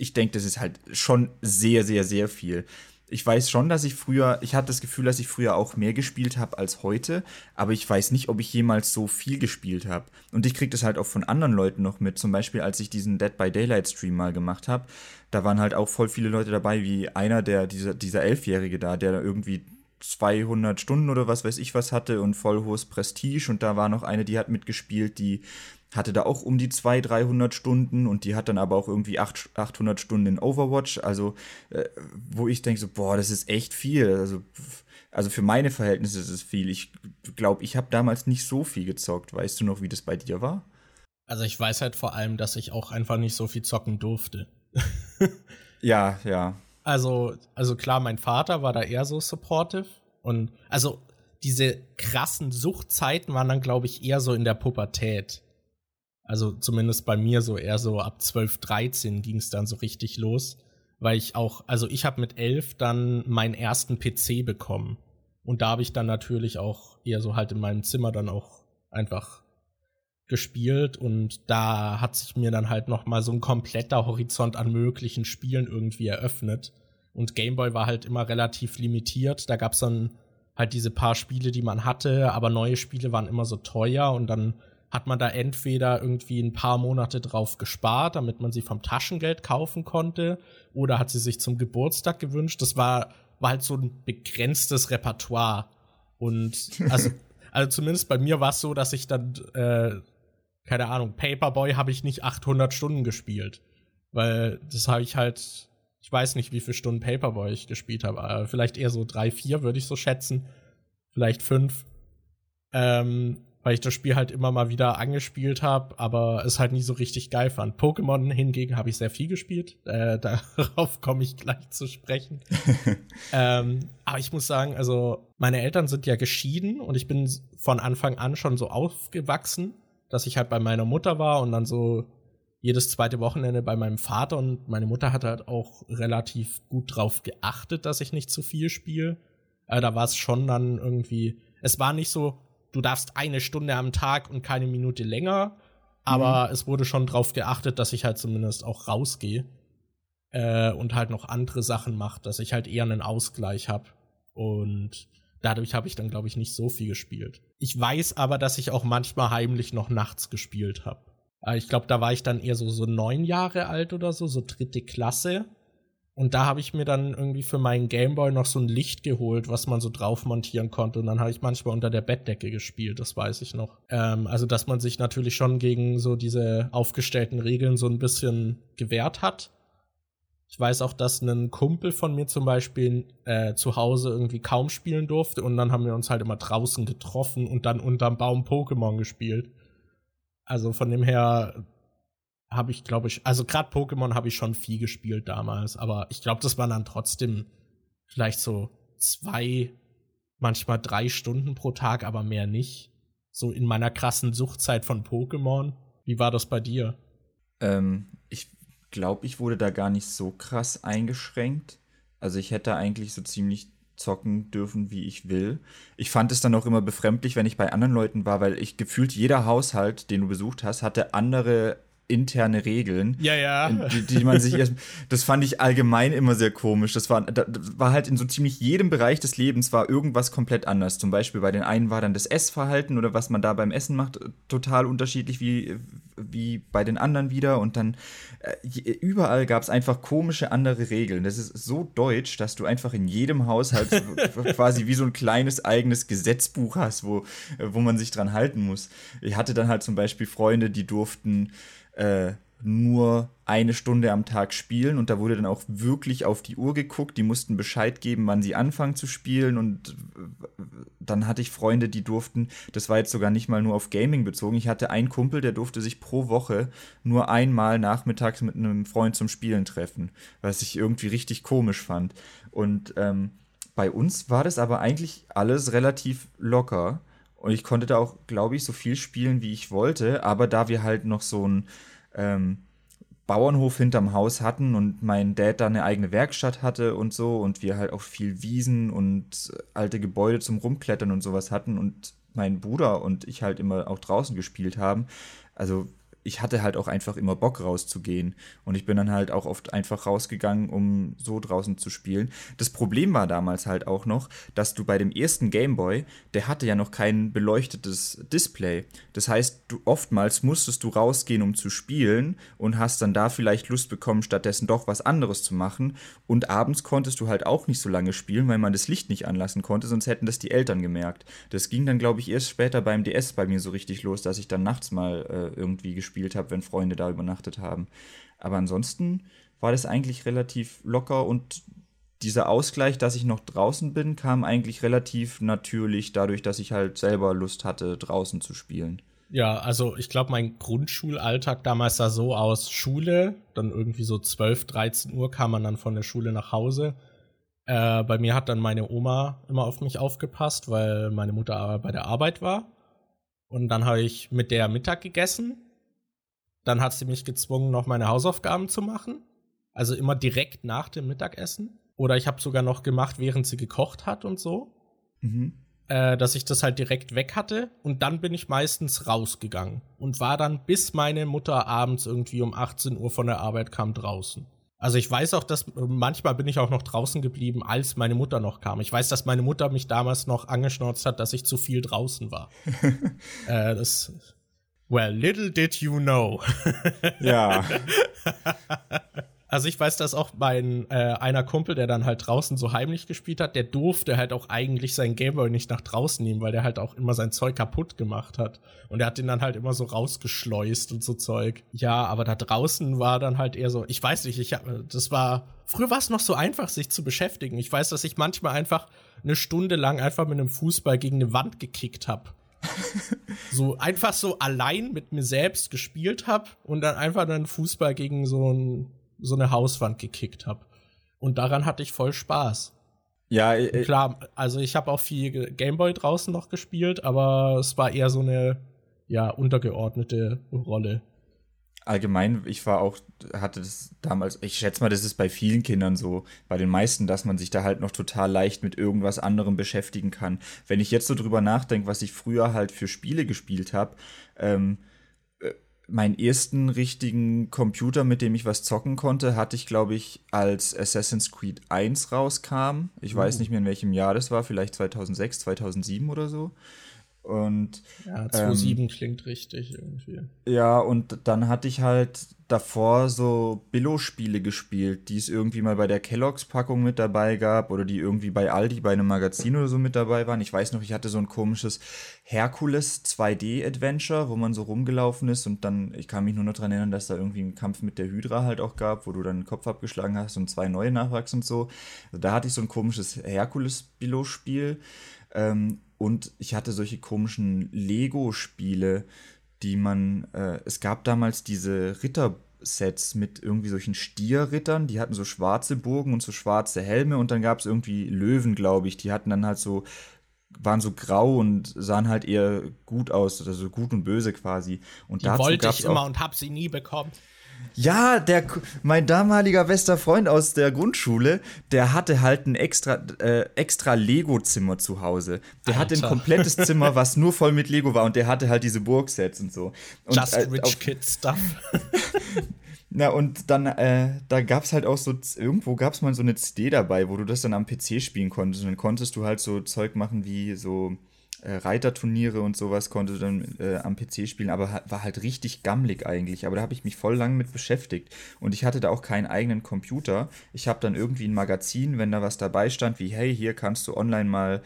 ist halt schon sehr, sehr, sehr viel. Ich weiß schon, ich hatte das Gefühl, dass ich früher auch mehr gespielt habe als heute, aber ich weiß nicht, ob ich jemals so viel gespielt habe. Und ich kriege das halt auch von anderen Leuten noch mit, zum Beispiel, als ich diesen Dead by Daylight Stream mal gemacht habe, da waren halt auch voll viele Leute dabei, wie einer, dieser Elfjährige da, der irgendwie 200 Stunden oder was weiß ich was hatte und voll hohes Prestige, und da war noch eine, die hat mitgespielt, die hatte da auch um die 200, 300 Stunden, und die hat dann aber auch irgendwie 800 Stunden in Overwatch, also wo ich denke so, boah, das ist echt viel, also für meine Verhältnisse ist es viel. Ich glaube, ich habe damals nicht so viel gezockt. Weißt du noch, wie das bei dir war? Also ich weiß halt vor allem, dass ich auch einfach nicht so viel zocken durfte. Ja, ja. Also klar, mein Vater war da eher so supportive, und also diese krassen Suchtzeiten waren dann, glaube ich, eher so in der Pubertät. Also zumindest bei mir so eher so ab 12, 13 ging es dann so richtig los, weil ich habe mit 11 dann meinen ersten PC bekommen, und da habe ich dann natürlich auch eher so halt in meinem Zimmer dann auch einfach gespielt, und da hat sich mir dann halt nochmal so ein kompletter Horizont an möglichen Spielen irgendwie eröffnet, und Gameboy war halt immer relativ limitiert, da gab's dann halt diese paar Spiele, die man hatte, aber neue Spiele waren immer so teuer, und dann hat man da entweder irgendwie ein paar Monate drauf gespart, damit man sie vom Taschengeld kaufen konnte, oder hat sie sich zum Geburtstag gewünscht. Das war halt so ein begrenztes Repertoire. Und also zumindest bei mir war es so, dass ich dann, keine Ahnung, Paperboy habe ich nicht 800 Stunden gespielt. Weil das habe ich halt, ich weiß nicht, wie viele Stunden Paperboy ich gespielt habe. Vielleicht eher so 3, 4, würde ich so schätzen. Vielleicht 5. Weil ich das Spiel halt immer mal wieder angespielt habe, aber es halt nicht so richtig geil fand. Pokémon hingegen habe ich sehr viel gespielt. Darauf komme ich gleich zu sprechen. Aber ich muss sagen, also meine Eltern sind ja geschieden, und ich bin von Anfang an schon so aufgewachsen, dass ich halt bei meiner Mutter war und dann so jedes zweite Wochenende bei meinem Vater. Und meine Mutter hat halt auch relativ gut drauf geachtet, dass ich nicht zu viel spiele. Aber da war es schon dann irgendwie, es war nicht so, du darfst 1 Stunde am Tag und keine Minute länger, aber es wurde schon drauf geachtet, dass ich halt zumindest auch rausgehe und halt noch andere Sachen mache, dass ich halt eher einen Ausgleich habe, und dadurch habe ich dann, glaube ich, nicht so viel gespielt. Ich weiß aber, dass ich auch manchmal heimlich noch nachts gespielt habe. Ich glaube, da war ich dann eher so 9 Jahre alt oder so 3. Klasse, und da habe ich mir dann irgendwie für meinen Gameboy noch so ein Licht geholt, was man so drauf montieren konnte. Und dann habe ich manchmal unter der Bettdecke gespielt, das weiß ich noch. Also, dass man sich natürlich schon gegen so diese aufgestellten Regeln so ein bisschen gewehrt hat. Ich weiß auch, dass ein Kumpel von mir zum Beispiel zu Hause irgendwie kaum spielen durfte. Und dann haben wir uns halt immer draußen getroffen und dann unterm Baum Pokémon gespielt. Also von dem her habe ich, glaube ich, also gerade Pokémon habe ich schon viel gespielt damals, aber ich glaube, das waren dann trotzdem vielleicht so 2, manchmal 3 Stunden pro Tag, aber mehr nicht. So in meiner krassen Suchtzeit von Pokémon. Wie war das bei dir? Ich glaube, ich wurde da gar nicht so krass eingeschränkt. Also ich hätte eigentlich so ziemlich zocken dürfen, wie ich will. Ich fand es dann auch immer befremdlich, wenn ich bei anderen Leuten war, weil ich gefühlt jeder Haushalt, den du besucht hast, hatte andere interne Regeln, ja. Die man sich erst. Das fand ich allgemein immer sehr komisch. Das war halt in so ziemlich jedem Bereich des Lebens war irgendwas komplett anders. Zum Beispiel bei den einen war dann das Essverhalten oder was man da beim Essen macht, total unterschiedlich wie bei den anderen wieder. Und dann überall gab es einfach komische andere Regeln. Das ist so deutsch, dass du einfach in jedem Haushalt quasi wie so ein kleines eigenes Gesetzbuch hast, wo man sich dran halten muss. Ich hatte dann halt zum Beispiel Freunde, die durften nur 1 Stunde am Tag spielen, und da wurde dann auch wirklich auf die Uhr geguckt, die mussten Bescheid geben, wann sie anfangen zu spielen, und dann hatte ich Freunde, die durften, das war jetzt sogar nicht mal nur auf Gaming bezogen, ich hatte einen Kumpel, der durfte sich pro Woche nur einmal nachmittags mit einem Freund zum Spielen treffen, was ich irgendwie richtig komisch fand. Und bei uns war das aber eigentlich alles relativ locker und ich konnte da auch, glaube ich, so viel spielen, wie ich wollte, aber da wir halt noch so ein Bauernhof hinterm Haus hatten und mein Dad da eine eigene Werkstatt hatte und so und wir halt auch viel Wiesen und alte Gebäude zum Rumklettern und sowas hatten und mein Bruder und ich halt immer auch draußen gespielt haben. Also ich hatte halt auch einfach immer Bock rauszugehen und ich bin dann halt auch oft einfach rausgegangen, um so draußen zu spielen. Das Problem war damals halt auch noch, dass du bei dem ersten Game Boy, der hatte ja noch kein beleuchtetes Display. Das heißt, du oftmals musstest du rausgehen, um zu spielen und hast dann da vielleicht Lust bekommen, stattdessen doch was anderes zu machen und abends konntest du halt auch nicht so lange spielen, weil man das Licht nicht anlassen konnte, sonst hätten das die Eltern gemerkt. Das ging dann, glaube ich, erst später beim DS bei mir so richtig los, dass ich dann nachts mal irgendwie gespielt habe, wenn Freunde da übernachtet haben. Aber ansonsten war das eigentlich relativ locker und dieser Ausgleich, dass ich noch draußen bin, kam eigentlich relativ natürlich dadurch, dass ich halt selber Lust hatte, draußen zu spielen. Ja, also ich glaube, mein Grundschulalltag damals sah so aus: Schule, dann irgendwie so 12, 13 Uhr kam man dann von der Schule nach Hause. Bei mir hat dann meine Oma immer auf mich aufgepasst, weil meine Mutter bei der Arbeit war. Und dann habe ich mit der Mittag gegessen. Dann hat sie mich gezwungen, noch meine Hausaufgaben zu machen. Also immer direkt nach dem Mittagessen. Oder ich habe sogar noch gemacht, während sie gekocht hat und so. Mhm. Dass ich das halt direkt weg hatte. Und dann bin ich meistens rausgegangen. Und war dann, bis meine Mutter abends irgendwie um 18 Uhr von der Arbeit kam, draußen. Also ich weiß auch, dass manchmal bin ich auch noch draußen geblieben, als meine Mutter noch kam. Ich weiß, dass meine Mutter mich damals noch angeschnauzt hat, dass ich zu viel draußen war. Well, little did you know. Ja. Also ich weiß, dass auch mein einer Kumpel, der dann halt draußen so heimlich gespielt hat, der durfte halt auch eigentlich seinen Gameboy nicht nach draußen nehmen, weil der halt auch immer sein Zeug kaputt gemacht hat. Und er hat den dann halt immer so rausgeschleust und so Zeug. Ja, aber da draußen war dann halt eher so, ich weiß nicht, früher war es noch so einfach, sich zu beschäftigen. Ich weiß, dass ich manchmal einfach eine Stunde lang einfach mit einem Fußball gegen eine Wand gekickt habe. So einfach so allein mit mir selbst gespielt habe und dann einfach einen Fußball gegen so eine Hauswand gekickt habe. Und daran hatte ich voll Spaß. Ja, klar, also ich habe auch viel Gameboy draußen noch gespielt, aber es war eher so eine, ja, untergeordnete Rolle. Allgemein, hatte das damals, ich schätze mal, das ist bei vielen Kindern so, bei den meisten, dass man sich da halt noch total leicht mit irgendwas anderem beschäftigen kann. Wenn ich jetzt so drüber nachdenke, was ich früher halt für Spiele gespielt habe, meinen ersten richtigen Computer, mit dem ich was zocken konnte, hatte ich, glaube ich, als Assassin's Creed 1 rauskam. Ich weiß nicht mehr, in welchem Jahr das war, vielleicht 2006, 2007 oder so. Und, ja, 2.7 klingt richtig irgendwie. Ja, und dann hatte ich halt davor so Billo-Spiele gespielt, die es irgendwie mal bei der Kellogg's-Packung mit dabei gab oder die irgendwie bei Aldi bei einem Magazin oder so mit dabei waren. Ich weiß noch, ich hatte so ein komisches Herkules 2D-Adventure, wo man so rumgelaufen ist und dann, ich kann mich nur noch dran erinnern, dass da irgendwie einen Kampf mit der Hydra halt auch gab, wo du dann den Kopf abgeschlagen hast und 2 neue nachwachsen und so. Also da hatte ich so ein komisches Herkules-Billo-Spiel. Und ich hatte solche komischen Lego-Spiele, die man, es gab damals diese Rittersets mit irgendwie solchen Stierrittern, die hatten so schwarze Burgen und so schwarze Helme und dann gab es irgendwie Löwen, glaube ich, die hatten dann halt so, waren so grau und sahen halt eher gut aus, also gut und böse quasi. Und die wollte ich immer und hab sie nie bekommen. Ja, mein damaliger bester Freund aus der Grundschule, der hatte halt ein extra Lego-Zimmer zu Hause. Der hatte ein komplettes Zimmer, was nur voll mit Lego war und der hatte halt diese Burgsets und so. Und just rich kid stuff. Na, und dann, da gab's halt auch so, irgendwo gab's mal so eine CD dabei, wo du das dann am PC spielen konntest. Und dann konntest du halt so Zeug machen wie so Reiterturniere und sowas, konnte dann am PC spielen, aber war halt richtig gammelig eigentlich, aber da habe ich mich voll lang mit beschäftigt und ich hatte da auch keinen eigenen Computer, ich habe dann irgendwie ein Magazin, wenn da was dabei stand, wie hey, hier kannst du online mal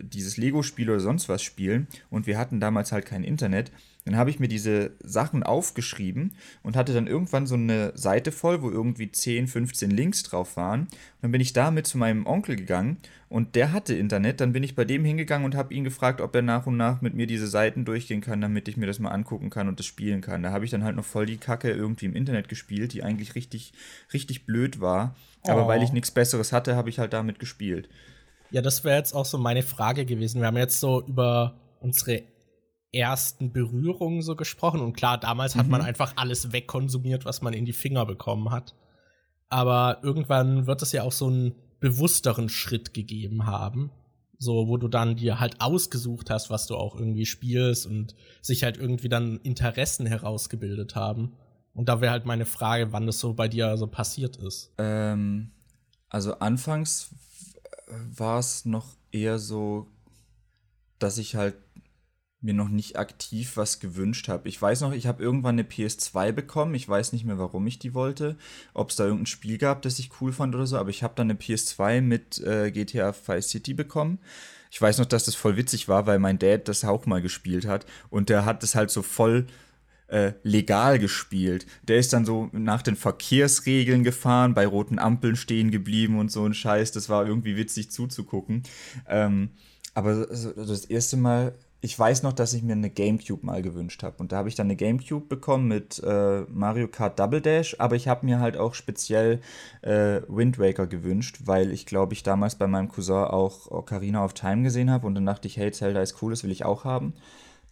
dieses Lego-Spiel oder sonst was spielen und wir hatten damals halt kein Internet, Dann habe ich mir diese Sachen aufgeschrieben und hatte dann irgendwann so eine Seite voll, wo irgendwie 10, 15 Links drauf waren. Und dann bin ich damit zu meinem Onkel gegangen und der hatte Internet. Dann bin ich bei dem hingegangen und habe ihn gefragt, ob er nach und nach mit mir diese Seiten durchgehen kann, damit ich mir das mal angucken kann und das spielen kann. Da habe ich dann halt noch voll die Kacke irgendwie im Internet gespielt, die eigentlich richtig, richtig blöd war. Oh. Aber weil ich nichts Besseres hatte, habe ich halt damit gespielt. Ja, das wäre jetzt auch so meine Frage gewesen. Wir haben jetzt so über unsere ersten Berührungen so gesprochen. Und klar, damals hat man einfach alles wegkonsumiert, was man in die Finger bekommen hat. Aber irgendwann wird es ja auch so einen bewussteren Schritt gegeben haben. So, wo du dann dir halt ausgesucht hast, was du auch irgendwie spielst und sich halt irgendwie dann Interessen herausgebildet haben. Und da wäre halt meine Frage, wann das so bei dir so passiert ist. Also anfangs war es noch eher so, dass ich halt mir noch nicht aktiv was gewünscht habe. Ich weiß noch, ich habe irgendwann eine PS2 bekommen. Ich weiß nicht mehr, warum ich die wollte. Ob es da irgendein Spiel gab, das ich cool fand oder so. Aber ich habe dann eine PS2 mit GTA 5 City bekommen. Ich weiß noch, dass das voll witzig war, weil mein Dad das auch mal gespielt hat. Und der hat das halt so voll legal gespielt. Der ist dann so nach den Verkehrsregeln gefahren, bei roten Ampeln stehen geblieben und so ein Scheiß. Das war irgendwie witzig zuzugucken. Aber das erste Mal, ich weiß noch, dass ich mir eine Gamecube mal gewünscht habe. Und da habe ich dann eine Gamecube bekommen mit Mario Kart Double Dash. Aber ich habe mir halt auch speziell Wind Waker gewünscht, weil ich, glaube ich, damals bei meinem Cousin auch Ocarina of Time gesehen habe. Und dann dachte ich, hey, Zelda ist cool, das will ich auch haben.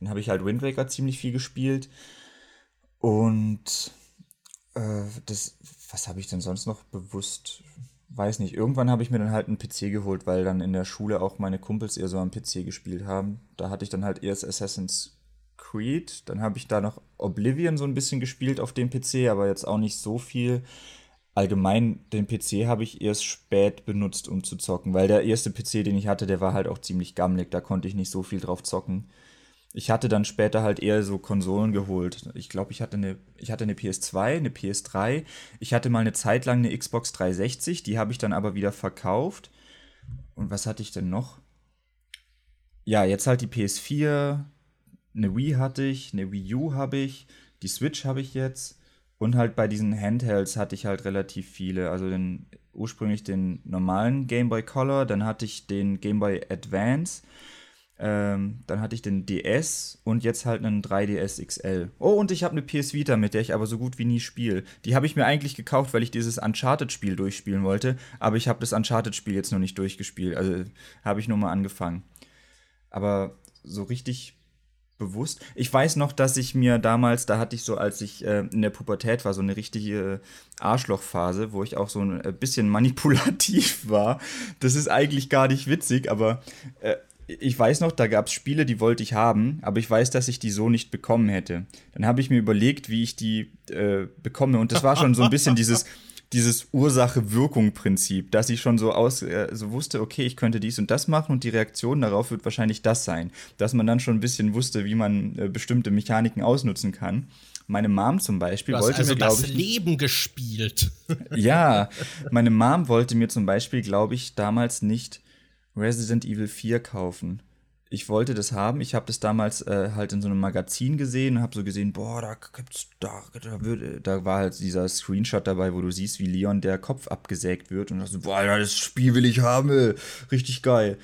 Dann habe ich halt Wind Waker ziemlich viel gespielt. Und was habe ich denn sonst noch bewusst? Weiß nicht. Irgendwann habe ich mir dann halt einen PC geholt, weil dann in der Schule auch meine Kumpels eher so am PC gespielt haben. Da hatte ich dann halt erst Assassin's Creed. Dann habe ich da noch Oblivion so ein bisschen gespielt auf dem PC, aber jetzt auch nicht so viel. Allgemein, den PC habe ich erst spät benutzt, um zu zocken, weil der erste PC, den ich hatte, der war halt auch ziemlich gammelig. Da konnte ich nicht so viel drauf zocken. Ich hatte dann später halt eher so Konsolen geholt. Ich glaube, ich hatte eine PS2, eine PS3. Ich hatte mal eine Zeit lang eine Xbox 360, die habe ich dann aber wieder verkauft. Und was hatte ich denn noch? Ja, jetzt halt die PS4, eine Wii hatte ich, eine Wii U habe ich, die Switch habe ich jetzt. Und halt bei diesen Handhelds hatte ich halt relativ viele. Also ursprünglich den normalen Game Boy Color, dann hatte ich den Game Boy Advance. Dann hatte ich den DS und jetzt halt einen 3DS XL. Oh, und ich habe eine PS Vita, mit der ich aber so gut wie nie spiele. Die habe ich mir eigentlich gekauft, weil ich dieses Uncharted-Spiel durchspielen wollte, aber ich habe das Uncharted-Spiel jetzt noch nicht durchgespielt, also habe ich nur mal angefangen. Aber so richtig bewusst. Ich weiß noch, dass ich mir damals, da hatte ich so, als ich in der Pubertät war, so eine richtige Arschlochphase, wo ich auch so ein bisschen manipulativ war. Das ist eigentlich gar nicht witzig, aber ich weiß noch, da gab es Spiele, die wollte ich haben, aber ich weiß, dass ich die so nicht bekommen hätte. Dann habe ich mir überlegt, wie ich die bekomme. Und das war schon so ein bisschen dieses Ursache-Wirkung-Prinzip, dass ich schon so so wusste, okay, ich könnte dies und das machen und die Reaktion darauf wird wahrscheinlich das sein. Dass man dann schon ein bisschen wusste, wie man bestimmte Mechaniken ausnutzen kann. Meine Mom zum Beispiel wollte mir, glaube ich, das Leben gespielt. Ja, meine Mom wollte mir zum Beispiel, glaube ich, damals nicht Resident Evil 4 kaufen. Ich wollte das haben. Ich habe das damals halt in so einem Magazin gesehen und habe so gesehen, boah, da war halt dieser Screenshot dabei, wo du siehst, wie Leon der Kopf abgesägt wird und dachte so, boah, das Spiel will ich haben, ey. Richtig geil.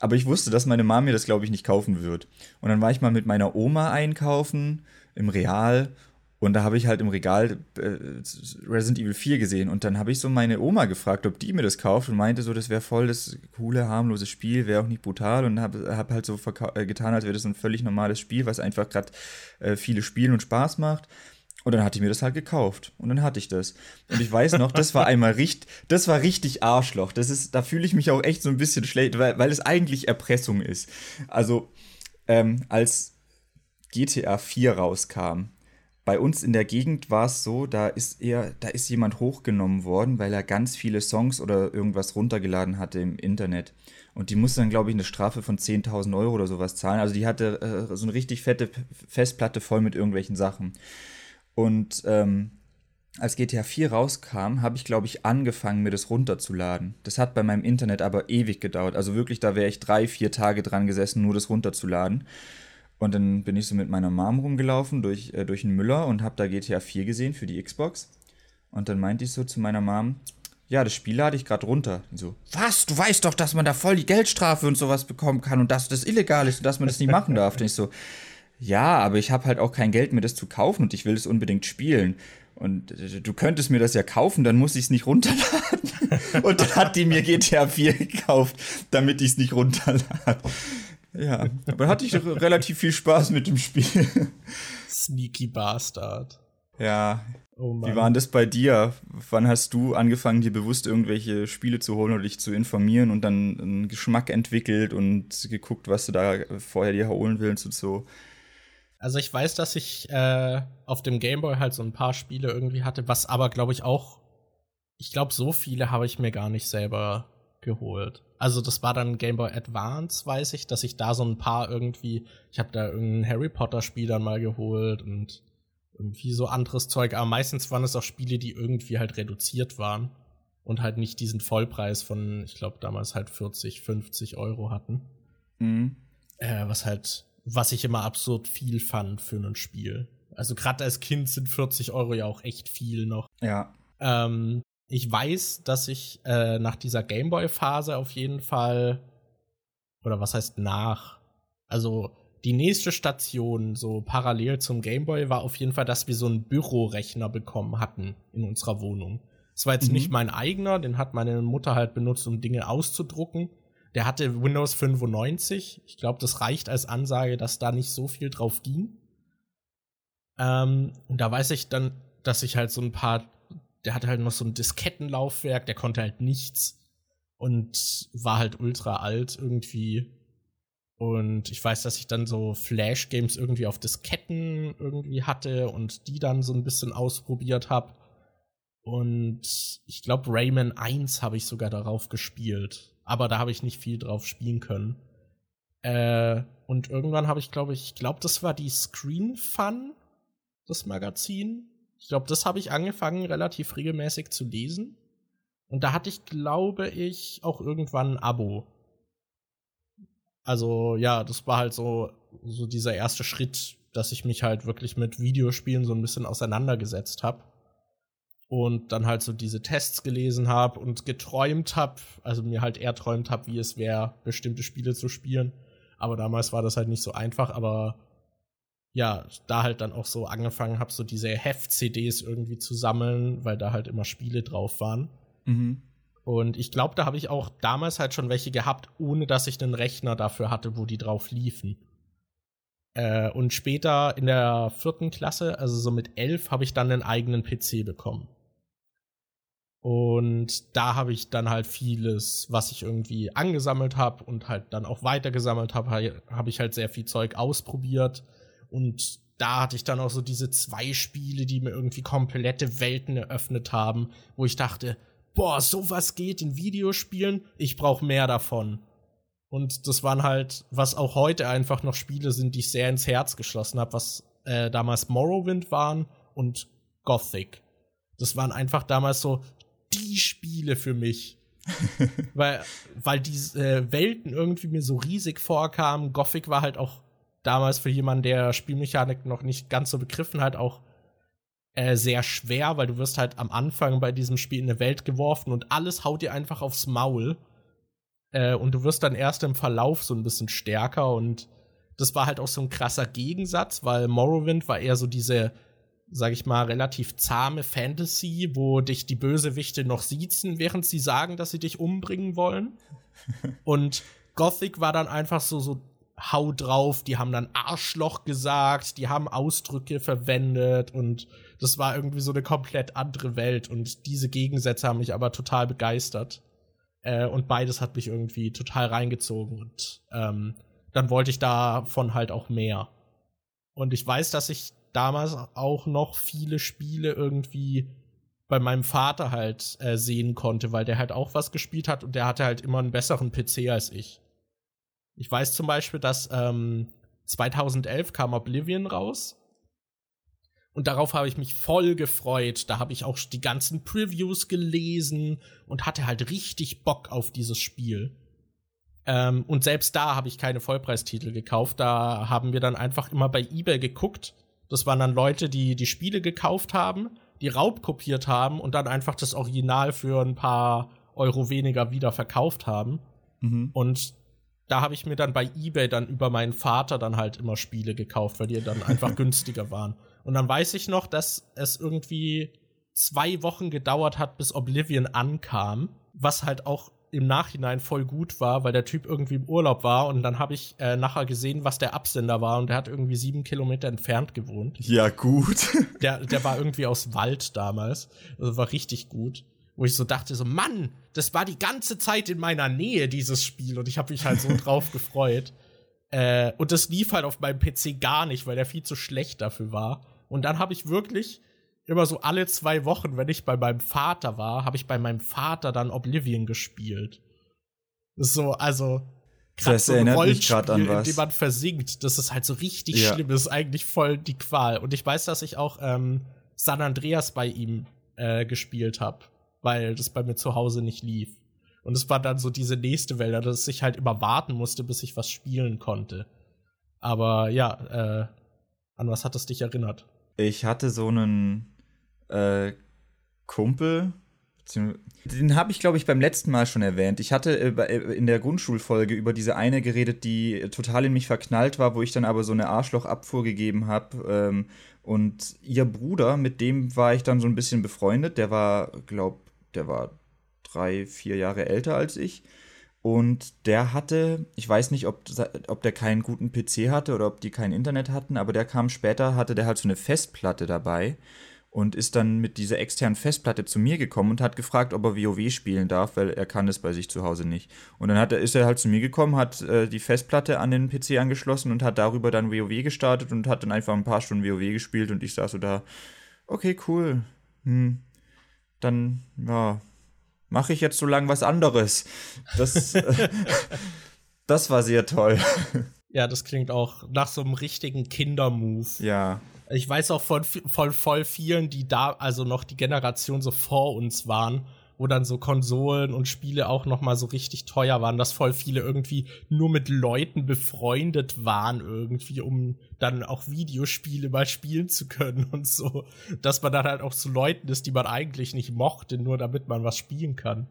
Aber ich wusste, dass meine Mom mir das, glaube ich, nicht kaufen wird. Und dann war ich mal mit meiner Oma einkaufen im Real. Und da habe ich halt im Regal Resident Evil 4 gesehen. Und dann habe ich so meine Oma gefragt, ob die mir das kauft. Und meinte so, das wäre voll das coole, harmlose Spiel, wäre auch nicht brutal. Und habe halt so getan, als wäre das ein völlig normales Spiel, was einfach gerade viele spielen und Spaß macht. Und dann hatte ich mir das halt gekauft. Und dann hatte ich das. Und ich weiß noch, das war einmal das war richtig Arschloch. Da fühle ich mich auch echt so ein bisschen schlecht, weil es eigentlich Erpressung ist. Also, als GTA 4 rauskam, bei uns in der Gegend war es so, da ist jemand hochgenommen worden, weil er ganz viele Songs oder irgendwas runtergeladen hatte im Internet. Und die musste dann, glaube ich, eine Strafe von 10.000 Euro oder sowas zahlen. Also die hatte so eine richtig fette Festplatte voll mit irgendwelchen Sachen. Und als GTA 4 rauskam, habe ich, glaube ich, angefangen, mir das runterzuladen. Das hat bei meinem Internet aber ewig gedauert. Also wirklich, da wäre ich 3-4 Tage dran gesessen, nur das runterzuladen. Und dann bin ich so mit meiner Mom rumgelaufen durch den Müller und habe da GTA 4 gesehen für die Xbox. Und dann meinte ich so zu meiner Mom, ja, das Spiel lade ich gerade runter. Und so, was? Du weißt doch, dass man da voll die Geldstrafe und sowas bekommen kann und dass das illegal ist und dass man das nie machen darf. Und ich so, ja, aber ich habe halt auch kein Geld, mir das zu kaufen und ich will es unbedingt spielen. Und du könntest mir das ja kaufen, dann muss ich es nicht runterladen. Und dann hat die mir GTA 4 gekauft, damit ich es nicht runterlade. Ja, aber hatte ich relativ viel Spaß mit dem Spiel. Sneaky Bastard. Ja. Oh Mann. Wie war das bei dir? Wann hast du angefangen, dir bewusst irgendwelche Spiele zu holen oder dich zu informieren und dann einen Geschmack entwickelt und geguckt, was du da vorher dir holen willst und so? Also ich weiß, dass ich auf dem Game Boy halt so ein paar Spiele irgendwie hatte, was aber, glaube ich, auch, ich glaube, so viele habe ich mir gar nicht selber geholt. Also das war dann Game Boy Advance, weiß ich, dass ich da so ein paar irgendwie, ich habe da irgendein Harry Potter Spiel dann mal geholt und irgendwie so anderes Zeug, aber meistens waren es auch Spiele, die irgendwie halt reduziert waren und halt nicht diesen Vollpreis von, ich glaube, damals halt 40, 50 Euro hatten. Mhm. Was ich immer absurd viel fand für ein Spiel. Also gerade als Kind sind 40 Euro ja auch echt viel noch. Ja. Ich weiß, dass ich nach dieser Gameboy-Phase auf jeden Fall, oder was heißt nach? Also die nächste Station, so parallel zum Gameboy, war auf jeden Fall, dass wir so einen Bürorechner bekommen hatten in unserer Wohnung. Das war jetzt nicht mein eigener, den hat meine Mutter halt benutzt, um Dinge auszudrucken. Der hatte Windows 95. Ich glaube, das reicht als Ansage, dass da nicht so viel drauf ging. Und da weiß ich dann, dass ich halt so ein paar, der hatte halt noch so ein Diskettenlaufwerk, der konnte halt nichts und war halt ultra alt irgendwie. Und ich weiß, dass ich dann so Flash-Games irgendwie auf Disketten irgendwie hatte und die dann so ein bisschen ausprobiert habe. Und ich glaube, Rayman 1 habe ich sogar darauf gespielt. Aber da habe ich nicht viel drauf spielen können. Und irgendwann habe ich, glaube, das war die Screen Fun, das Magazin. Ich glaube, das habe ich angefangen, relativ regelmäßig zu lesen. Und da hatte ich, glaube ich, auch irgendwann ein Abo. Also, ja, das war halt so dieser erste Schritt, dass ich mich halt wirklich mit Videospielen so ein bisschen auseinandergesetzt habe. Und dann halt so diese Tests gelesen habe und geträumt habe, also mir halt erträumt habe, wie es wäre, bestimmte Spiele zu spielen. Aber damals war das halt nicht so einfach, aber ja, da halt dann auch so angefangen habe, so diese Heft-CDs irgendwie zu sammeln, weil da halt immer Spiele drauf waren. Mhm. Und ich glaube, da habe ich auch damals halt schon welche gehabt, ohne dass ich einen Rechner dafür hatte, wo die drauf liefen. Und später in der 4. Klasse, also so mit 11, habe ich dann einen eigenen PC bekommen. Und da habe ich dann halt vieles, was ich irgendwie angesammelt habe und halt dann auch weitergesammelt habe, habe ich halt sehr viel Zeug ausprobiert. Und da hatte ich dann auch so diese 2 Spiele, die mir irgendwie komplette Welten eröffnet haben, wo ich dachte, boah, sowas geht in Videospielen, ich brauche mehr davon. Und das waren halt, was auch heute einfach noch Spiele sind, die ich sehr ins Herz geschlossen habe, was damals Morrowind waren und Gothic. Das waren einfach damals so die Spiele für mich. weil diese Welten irgendwie mir so riesig vorkamen. Gothic war halt auch damals für jemanden, der Spielmechanik noch nicht ganz so begriffen hat, auch sehr schwer, weil du wirst halt am Anfang bei diesem Spiel in eine Welt geworfen und alles haut dir einfach aufs Maul. Und du wirst dann erst im Verlauf so ein bisschen stärker. Und das war halt auch so ein krasser Gegensatz, weil Morrowind war eher so diese, sag ich mal, relativ zahme Fantasy, wo dich die Bösewichte noch siezen, während sie sagen, dass sie dich umbringen wollen. Und Gothic war dann einfach so hau drauf. Die haben dann Arschloch gesagt, die haben Ausdrücke verwendet. Und das war irgendwie so eine komplett andere Welt. Und diese Gegensätze haben mich aber total begeistert. Und beides hat mich irgendwie total reingezogen. Und dann wollte ich davon halt auch mehr. Und ich weiß, dass ich damals auch noch viele Spiele irgendwie bei meinem Vater halt sehen konnte, weil der halt auch was gespielt hat und der hatte halt immer einen besseren PC als ich. Ich weiß zum Beispiel, dass 2011 kam Oblivion raus. Und darauf habe ich mich voll gefreut. Da habe ich auch die ganzen Previews gelesen und hatte halt richtig Bock auf dieses Spiel. Und selbst da habe ich keine Vollpreistitel gekauft. Da haben wir dann einfach immer bei eBay geguckt. Das waren dann Leute, die die Spiele gekauft haben, die raubkopiert haben und dann einfach das Original für ein paar Euro weniger wieder verkauft haben. Mhm. Und da habe ich mir dann bei eBay dann über meinen Vater dann halt immer Spiele gekauft, weil die dann einfach günstiger waren. Und dann weiß ich noch, dass es irgendwie 2 Wochen gedauert hat, bis Oblivion ankam, was halt auch im Nachhinein voll gut war, weil der Typ irgendwie im Urlaub war und dann habe ich nachher gesehen, was der Absender war und der hat irgendwie 7 Kilometer entfernt gewohnt. Ja, gut. Der war irgendwie aus Wald damals. Also war richtig gut. Wo ich so dachte, so Mann, das war die ganze Zeit in meiner Nähe, dieses Spiel, und ich habe mich halt so drauf gefreut. Und das lief halt auf meinem PC gar nicht, weil der viel zu schlecht dafür war. Und dann habe ich wirklich immer so alle 2 Wochen, wenn ich bei meinem Vater war, habe ich bei meinem Vater dann Oblivion gespielt. So, also gerade so ein Rollspiel, in dem man versinkt. Das ist halt so richtig schlimm. Das ist eigentlich voll die Qual. Und ich weiß, dass ich auch San Andreas bei ihm gespielt habe, weil das bei mir zu Hause nicht lief. Und es war dann so diese nächste Welle, dass ich halt immer warten musste, bis ich was spielen konnte. Aber ja, an was hat das dich erinnert? Ich hatte so einen Kumpel, den habe ich, glaube ich, beim letzten Mal schon erwähnt. Ich hatte in der Grundschulfolge über diese eine geredet, die total in mich verknallt war, wo ich dann aber so eine Arschlochabfuhr gegeben habe. Und ihr Bruder, mit dem war ich dann so ein bisschen befreundet. Der war 3-4 Jahre älter als ich. Und der hatte, ich weiß nicht, ob der keinen guten PC hatte oder ob die kein Internet hatten, aber der kam später, hatte der halt so eine Festplatte dabei und ist dann mit dieser externen Festplatte zu mir gekommen und hat gefragt, ob er WoW spielen darf, weil er kann das bei sich zu Hause nicht. Und dann ist er halt zu mir gekommen, hat die Festplatte an den PC angeschlossen und hat darüber dann WoW gestartet und hat dann einfach ein paar Stunden WoW gespielt und ich saß so da, okay, cool, dann, ja, mache ich jetzt so lang was anderes. Das, das war sehr toll. Ja, das klingt auch nach so einem richtigen Kindermove. Ja. Ich weiß auch von voll vielen, die da, also noch die Generation so vor uns waren, wo dann so Konsolen und Spiele auch noch mal so richtig teuer waren, dass voll viele irgendwie nur mit Leuten befreundet waren irgendwie, um dann auch Videospiele mal spielen zu können und so. Dass man dann halt auch zu Leuten ist, die man eigentlich nicht mochte, nur damit man was spielen kann.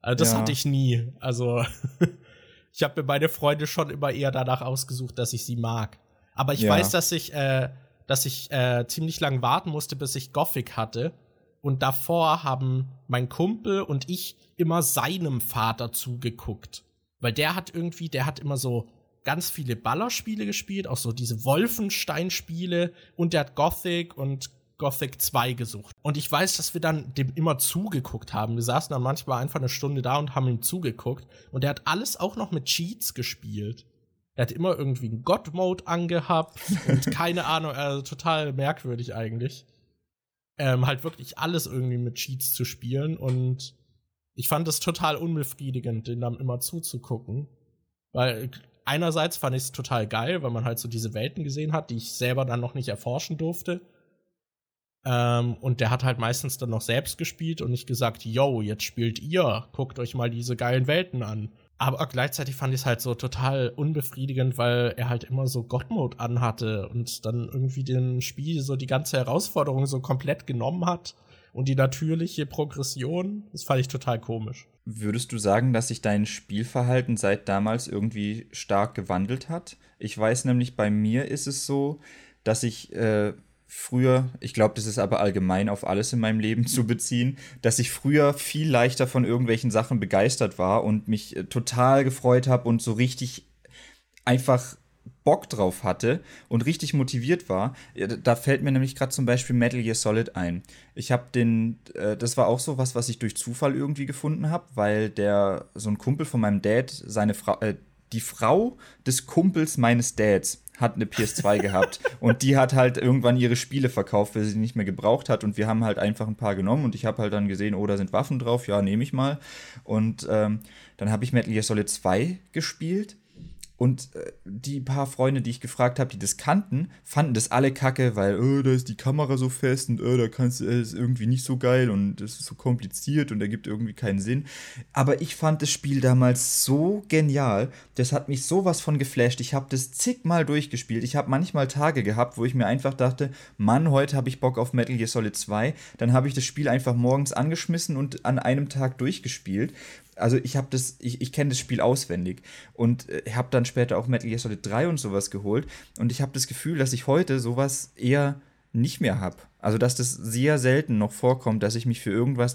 Also das hatte ich nie. Also ich habe mir meine Freunde schon immer eher danach ausgesucht, dass ich sie mag. Aber ich weiß, dass ich ziemlich lang warten musste, bis ich Gothic hatte. Und davor haben mein Kumpel und ich immer seinem Vater zugeguckt. Weil der hat immer so ganz viele Ballerspiele gespielt, auch so diese Wolfenstein-Spiele. Und der hat Gothic und Gothic 2 gesucht. Und ich weiß, dass wir dann dem immer zugeguckt haben. Wir saßen dann manchmal einfach eine Stunde da und haben ihm zugeguckt. Und der hat alles auch noch mit Cheats gespielt. Er hat immer irgendwie einen God-Mode angehabt. Und keine Ahnung, also total merkwürdig eigentlich. Halt wirklich alles irgendwie mit Cheats zu spielen, und ich fand es total unbefriedigend, denen dann immer zuzugucken, weil einerseits fand ich es total geil, weil man halt so diese Welten gesehen hat, die ich selber dann noch nicht erforschen durfte, und der hat halt meistens dann noch selbst gespielt und nicht gesagt, yo, jetzt spielt ihr, guckt euch mal diese geilen Welten an. Aber gleichzeitig fand ich es halt so total unbefriedigend, weil er halt immer so God-Mode anhatte und dann irgendwie dem Spiel so die ganze Herausforderung so komplett genommen hat und die natürliche Progression, das fand ich total komisch. Würdest du sagen, dass sich dein Spielverhalten seit damals irgendwie stark gewandelt hat? Ich weiß nämlich, bei mir ist es so, dass ich früher, ich glaube, das ist aber allgemein auf alles in meinem Leben zu beziehen, dass ich früher viel leichter von irgendwelchen Sachen begeistert war und mich total gefreut habe und so richtig einfach Bock drauf hatte und richtig motiviert war. Da fällt mir nämlich gerade zum Beispiel Metal Gear Solid ein. Ich habe das war auch so was ich durch Zufall irgendwie gefunden habe, weil so ein Kumpel von meinem Dad, die Frau des Kumpels meines Dads, hat eine PS2 gehabt und die hat halt irgendwann ihre Spiele verkauft, weil sie nicht mehr gebraucht hat, und wir haben halt einfach ein paar genommen und ich habe halt dann gesehen, oh, da sind Waffen drauf, ja, nehme ich mal, und dann habe ich Metal Gear Solid 2 gespielt Und die paar Freunde, die ich gefragt habe, die das kannten, fanden das alle kacke, weil, da ist die Kamera so fest und, da kannst du, ist irgendwie nicht so geil und das ist so kompliziert und ergibt irgendwie keinen Sinn. Aber ich fand das Spiel damals so genial, das hat mich sowas von geflasht. Ich habe das zigmal durchgespielt. Ich habe manchmal Tage gehabt, wo ich mir einfach dachte, Mann, heute habe ich Bock auf Metal Gear Solid 2. Dann habe ich das Spiel einfach morgens angeschmissen und an einem Tag durchgespielt. Also ich kenne das Spiel auswendig und habe dann später auch Metal Gear Solid 3 und sowas geholt und ich habe das Gefühl, dass ich heute sowas eher nicht mehr habe. Also, dass das sehr selten noch vorkommt, dass ich irgendwas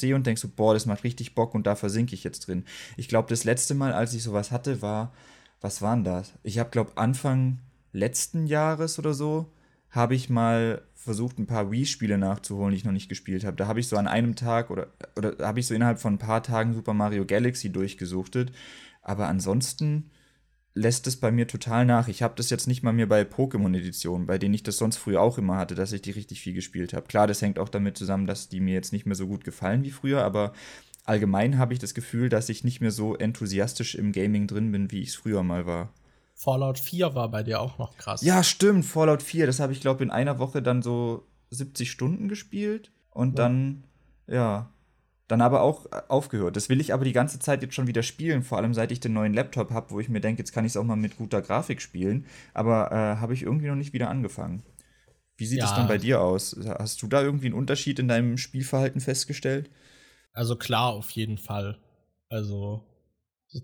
sehe und denke so, boah, das macht richtig Bock und da versinke ich jetzt drin. Ich glaube, das letzte Mal, als ich sowas hatte, was waren das? Ich habe, glaube, Anfang letzten Jahres oder so, habe ich mal versucht, ein paar Wii-Spiele nachzuholen, die ich noch nicht gespielt habe. Da habe ich so an einem Tag oder habe ich so innerhalb von ein paar Tagen Super Mario Galaxy durchgesuchtet. Aber ansonsten lässt es bei mir total nach. Ich habe das jetzt nicht mal mehr bei Pokémon-Editionen, bei denen ich das sonst früher auch immer hatte, dass ich die richtig viel gespielt habe. Klar, das hängt auch damit zusammen, dass die mir jetzt nicht mehr so gut gefallen wie früher, aber allgemein habe ich das Gefühl, dass ich nicht mehr so enthusiastisch im Gaming drin bin, wie ich es früher mal war. Fallout 4 war bei dir auch noch krass. Ja, stimmt, Fallout 4. Das habe ich, glaube ich, in einer Woche dann so 70 Stunden gespielt und dann aber auch aufgehört. Das will ich aber die ganze Zeit jetzt schon wieder spielen, vor allem seit ich den neuen Laptop habe, wo ich mir denke, jetzt kann ich es auch mal mit guter Grafik spielen, aber habe ich irgendwie noch nicht wieder angefangen. Wie sieht es dann bei dir aus? Hast du da irgendwie einen Unterschied in deinem Spielverhalten festgestellt? Also klar, auf jeden Fall. Also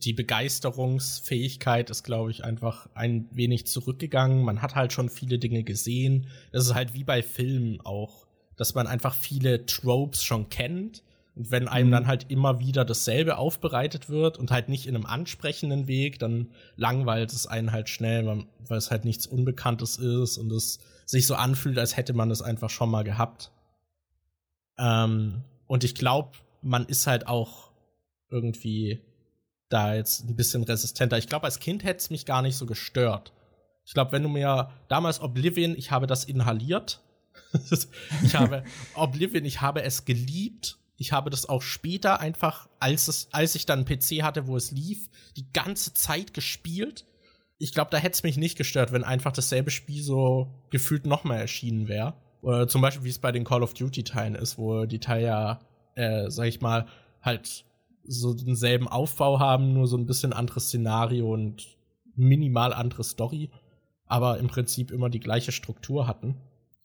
die Begeisterungsfähigkeit ist, glaube ich, einfach ein wenig zurückgegangen. Man hat halt schon viele Dinge gesehen. Das ist halt wie bei Filmen auch, dass man einfach viele Tropes schon kennt. Und wenn einem dann halt immer wieder dasselbe aufbereitet wird und halt nicht in einem ansprechenden Weg, dann langweilt es einen halt schnell, weil es halt nichts Unbekanntes ist und es sich so anfühlt, als hätte man es einfach schon mal gehabt. Und ich glaube, man ist halt auch irgendwie da jetzt ein bisschen resistenter. Ich glaube, als Kind hätte es mich gar nicht so gestört. Ich glaube, wenn du mir damals Oblivion, ich habe das inhaliert. Ich habe es geliebt. Ich habe das auch später einfach, als ich dann einen PC hatte, wo es lief, die ganze Zeit gespielt. Ich glaube, da hätte es mich nicht gestört, wenn einfach dasselbe Spiel so gefühlt nochmal erschienen wäre. Oder zum Beispiel, wie es bei den Call of Duty-Teilen ist, wo die Teile ja, sag ich mal, halt so denselben Aufbau haben, nur so ein bisschen anderes Szenario und minimal andere Story, aber im Prinzip immer die gleiche Struktur hatten.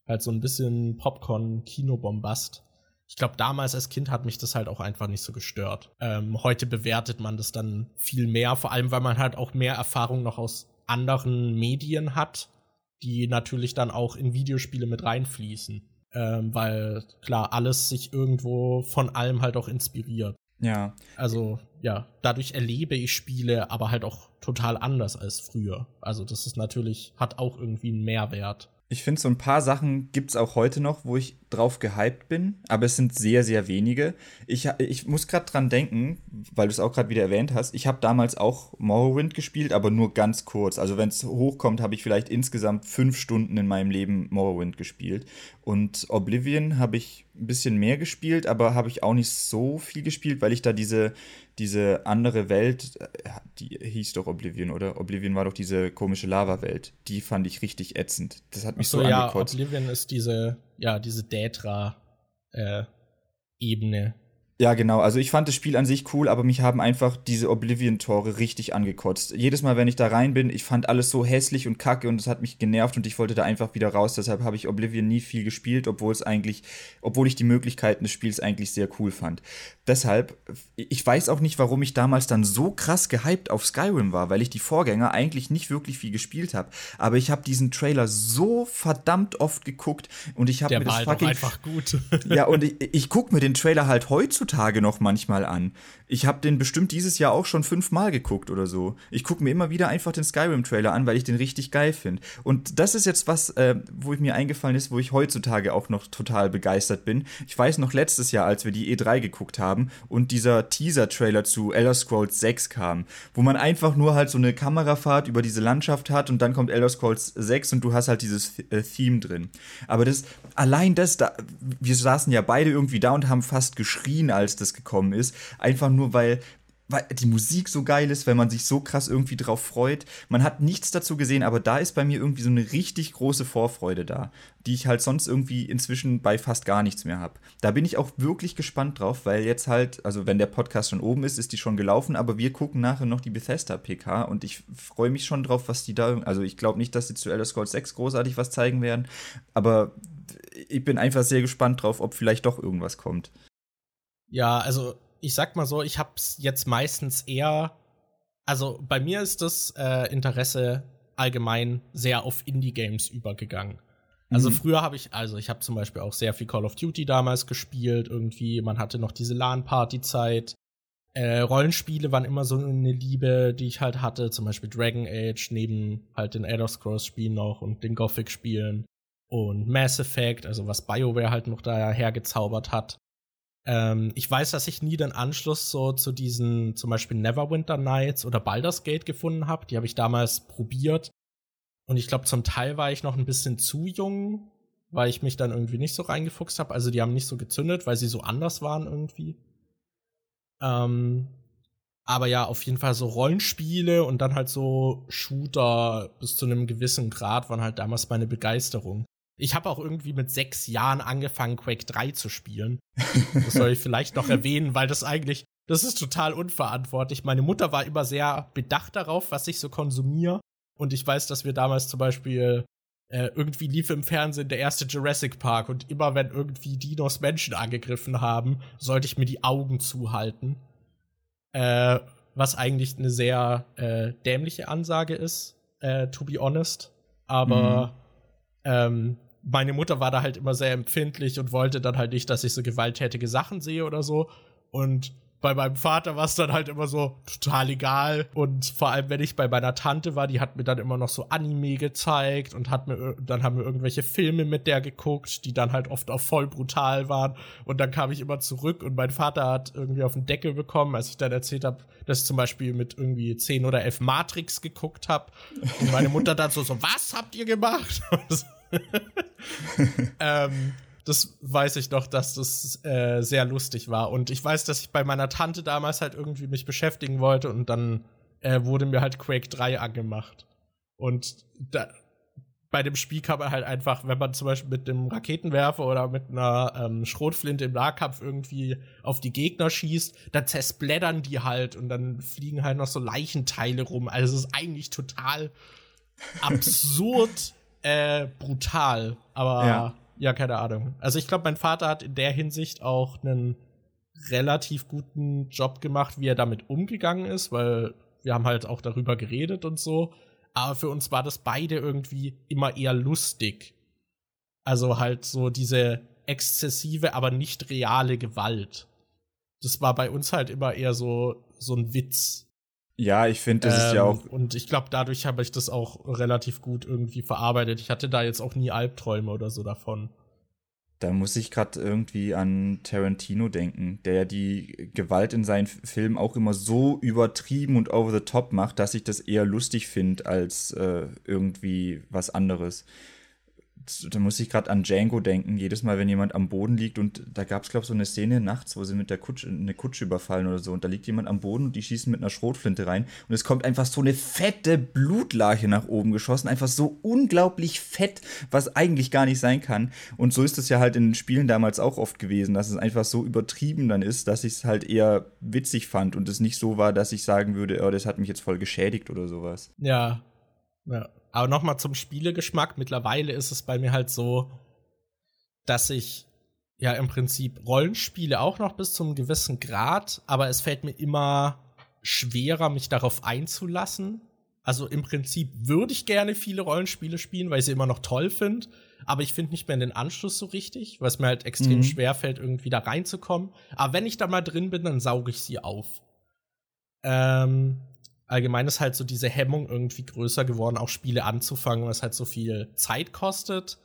Halt so ein bisschen Popcorn-Kino-Bombast. Ich glaube, damals als Kind hat mich das halt auch einfach nicht so gestört. Heute bewertet man das dann viel mehr, vor allem, weil man halt auch mehr Erfahrung noch aus anderen Medien hat, die natürlich dann auch in Videospiele mit reinfließen. Weil, klar, alles sich irgendwo von allem halt auch inspiriert. Ja. Also, ja, dadurch erlebe ich Spiele, aber halt auch total anders als früher. Also, das ist natürlich, hat auch irgendwie einen Mehrwert. Ich finde, so ein paar Sachen gibt's auch heute noch, wo ich drauf gehypt bin, aber es sind sehr, sehr wenige. Ich muss gerade dran denken, weil du es auch gerade wieder erwähnt hast, ich habe damals auch Morrowind gespielt, aber nur ganz kurz. Also wenn es hochkommt, habe ich vielleicht insgesamt 5 Stunden in meinem Leben Morrowind gespielt. Und Oblivion habe ich ein bisschen mehr gespielt, aber habe ich auch nicht so viel gespielt, weil ich da diese andere Welt, die hieß doch Oblivion, oder? Oblivion war doch diese komische Lava-Welt. Die fand ich richtig ätzend. Das hat mich so angekotzt. Oblivion ist diese Daedra-Ebene. Ja, genau. Also ich fand das Spiel an sich cool, aber mich haben einfach diese Oblivion-Tore richtig angekotzt. Jedes Mal, wenn ich da rein bin, ich fand alles so hässlich und kacke und es hat mich genervt und ich wollte da einfach wieder raus. Deshalb habe ich Oblivion nie viel gespielt, obwohl ich die Möglichkeiten des Spiels eigentlich sehr cool fand. Deshalb, ich weiß auch nicht, warum ich damals dann so krass gehypt auf Skyrim war, weil ich die Vorgänger eigentlich nicht wirklich viel gespielt habe. Aber ich habe diesen Trailer so verdammt oft geguckt und ich habe mir das fucking einfach gut. Ja, und ich gucke mir den Trailer halt heutzutage noch manchmal an. Ich habe den bestimmt dieses Jahr auch schon 5-mal geguckt oder so. Ich gucke mir immer wieder einfach den Skyrim-Trailer an, weil ich den richtig geil finde. Und das ist jetzt was, wo mir eingefallen ist, wo ich heutzutage auch noch total begeistert bin. Ich weiß noch letztes Jahr, als wir die E3 geguckt haben und dieser Teaser-Trailer zu Elder Scrolls 6 kam, wo man einfach nur halt so eine Kamerafahrt über diese Landschaft hat und dann kommt Elder Scrolls 6 und du hast halt dieses Theme drin. Aber wir saßen ja beide irgendwie da und haben fast geschrien, als das gekommen ist. Einfach nur, weil weil die Musik so geil ist, weil man sich so krass irgendwie drauf freut. Man hat nichts dazu gesehen, aber da ist bei mir irgendwie so eine richtig große Vorfreude da, die ich halt sonst irgendwie inzwischen bei fast gar nichts mehr habe. Da bin ich auch wirklich gespannt drauf, weil jetzt halt, also wenn der Podcast schon oben ist, ist die schon gelaufen, aber wir gucken nachher noch die Bethesda-PK und ich freue mich schon drauf, was die da, also ich glaube nicht, dass sie zu Elder Scrolls 6 großartig was zeigen werden, aber ich bin einfach sehr gespannt drauf, ob vielleicht doch irgendwas kommt. Ja, also ich sag mal so, ich hab's jetzt meistens eher, also bei mir ist das Interesse allgemein sehr auf Indie-Games übergegangen. Also früher habe ich, also ich habe zum Beispiel auch sehr viel Call of Duty damals gespielt irgendwie, man hatte noch diese LAN-Party-Zeit. Rollenspiele waren immer so eine Liebe, die ich halt hatte, zum Beispiel Dragon Age, neben halt den Elder Scrolls-Spielen noch und den Gothic-Spielen und Mass Effect, also was BioWare halt noch da hergezaubert hat. Ich weiß, dass ich nie den Anschluss so zu diesen, zum Beispiel Neverwinter Nights oder Baldur's Gate gefunden habe. Die habe ich damals probiert. Und ich glaube, zum Teil war ich noch ein bisschen zu jung, weil ich mich dann irgendwie nicht so reingefuchst habe. Also die haben nicht so gezündet, weil sie so anders waren irgendwie. Aber ja, auf jeden Fall so Rollenspiele und dann halt so Shooter bis zu einem gewissen Grad waren halt damals meine Begeisterung. Ich habe auch irgendwie mit 6 Jahren angefangen, Quake 3 zu spielen. Das soll ich vielleicht noch erwähnen, weil das eigentlich, das ist total unverantwortlich. Meine Mutter war immer sehr bedacht darauf, was ich so konsumiere. Und ich weiß, dass wir damals zum Beispiel, irgendwie lief im Fernsehen der erste Jurassic Park. Und immer wenn irgendwie Dinos Menschen angegriffen haben, sollte ich mir die Augen zuhalten. Was eigentlich eine sehr dämliche Ansage ist, to be honest. Aber meine Mutter war da halt immer sehr empfindlich und wollte dann halt nicht, dass ich so gewalttätige Sachen sehe oder so. Und bei meinem Vater war es dann halt immer so total egal. Und vor allem, wenn ich bei meiner Tante war, die hat mir dann immer noch so Anime gezeigt und hat mir, dann haben wir irgendwelche Filme mit der geguckt, die dann halt oft auch voll brutal waren. Und dann kam ich immer zurück und mein Vater hat irgendwie auf den Deckel bekommen, als ich dann erzählt habe, dass ich zum Beispiel mit irgendwie 10 oder 11 Matrix geguckt habe. Und meine Mutter dann so, was habt ihr gemacht? Das weiß ich noch, dass das sehr lustig war. Und ich weiß, dass ich bei meiner Tante damals halt irgendwie mich beschäftigen wollte und dann wurde mir halt Quake 3 angemacht. Und da, bei dem Spiel kann man halt einfach, wenn man zum Beispiel mit dem Raketenwerfer oder mit einer Schrotflinte im Nahkampf irgendwie auf die Gegner schießt, dann zersplattern die halt und dann fliegen halt noch so Leichenteile rum. Also es ist eigentlich total absurd brutal, aber ja, keine Ahnung. Also ich glaube, mein Vater hat in der Hinsicht auch einen relativ guten Job gemacht, wie er damit umgegangen ist, weil wir haben halt auch darüber geredet und so, aber für uns war das beide irgendwie immer eher lustig. Also halt so diese exzessive, aber nicht reale Gewalt. Das war bei uns halt immer eher so ein Witz. Ja, ich finde, das ist ja auch. Und ich glaube, dadurch habe ich das auch relativ gut irgendwie verarbeitet. Ich hatte da jetzt auch nie Albträume oder so davon. Da muss ich gerade irgendwie an Tarantino denken, der ja die Gewalt in seinen Filmen auch immer so übertrieben und over the top macht, dass ich das eher lustig finde als irgendwie was anderes. Da muss ich gerade an Django denken, jedes Mal, wenn jemand am Boden liegt und da gab es, glaube ich, so eine Szene nachts, wo sie mit der Kutsche, eine Kutsche überfallen oder so und da liegt jemand am Boden und die schießen mit einer Schrotflinte rein und es kommt einfach so eine fette Blutlache nach oben geschossen, einfach so unglaublich fett, was eigentlich gar nicht sein kann und so ist es ja halt in den Spielen damals auch oft gewesen, dass es einfach so übertrieben dann ist, dass ich es halt eher witzig fand und es nicht so war, dass ich sagen würde, oh, das hat mich jetzt voll geschädigt oder sowas. Ja. Aber nochmal zum Spielegeschmack. Mittlerweile ist es bei mir halt so, dass ich ja im Prinzip Rollenspiele auch noch bis zu einem gewissen Grad, aber es fällt mir immer schwerer, mich darauf einzulassen. Also im Prinzip würde ich gerne viele Rollenspiele spielen, weil ich sie immer noch toll finde, aber ich finde nicht mehr den Anschluss so richtig, weil es mir halt extrem schwer fällt, irgendwie da reinzukommen. Aber wenn ich da mal drin bin, dann sauge ich sie auf. Allgemein ist halt so diese Hemmung irgendwie größer geworden, auch Spiele anzufangen, weil es halt so viel Zeit kostet.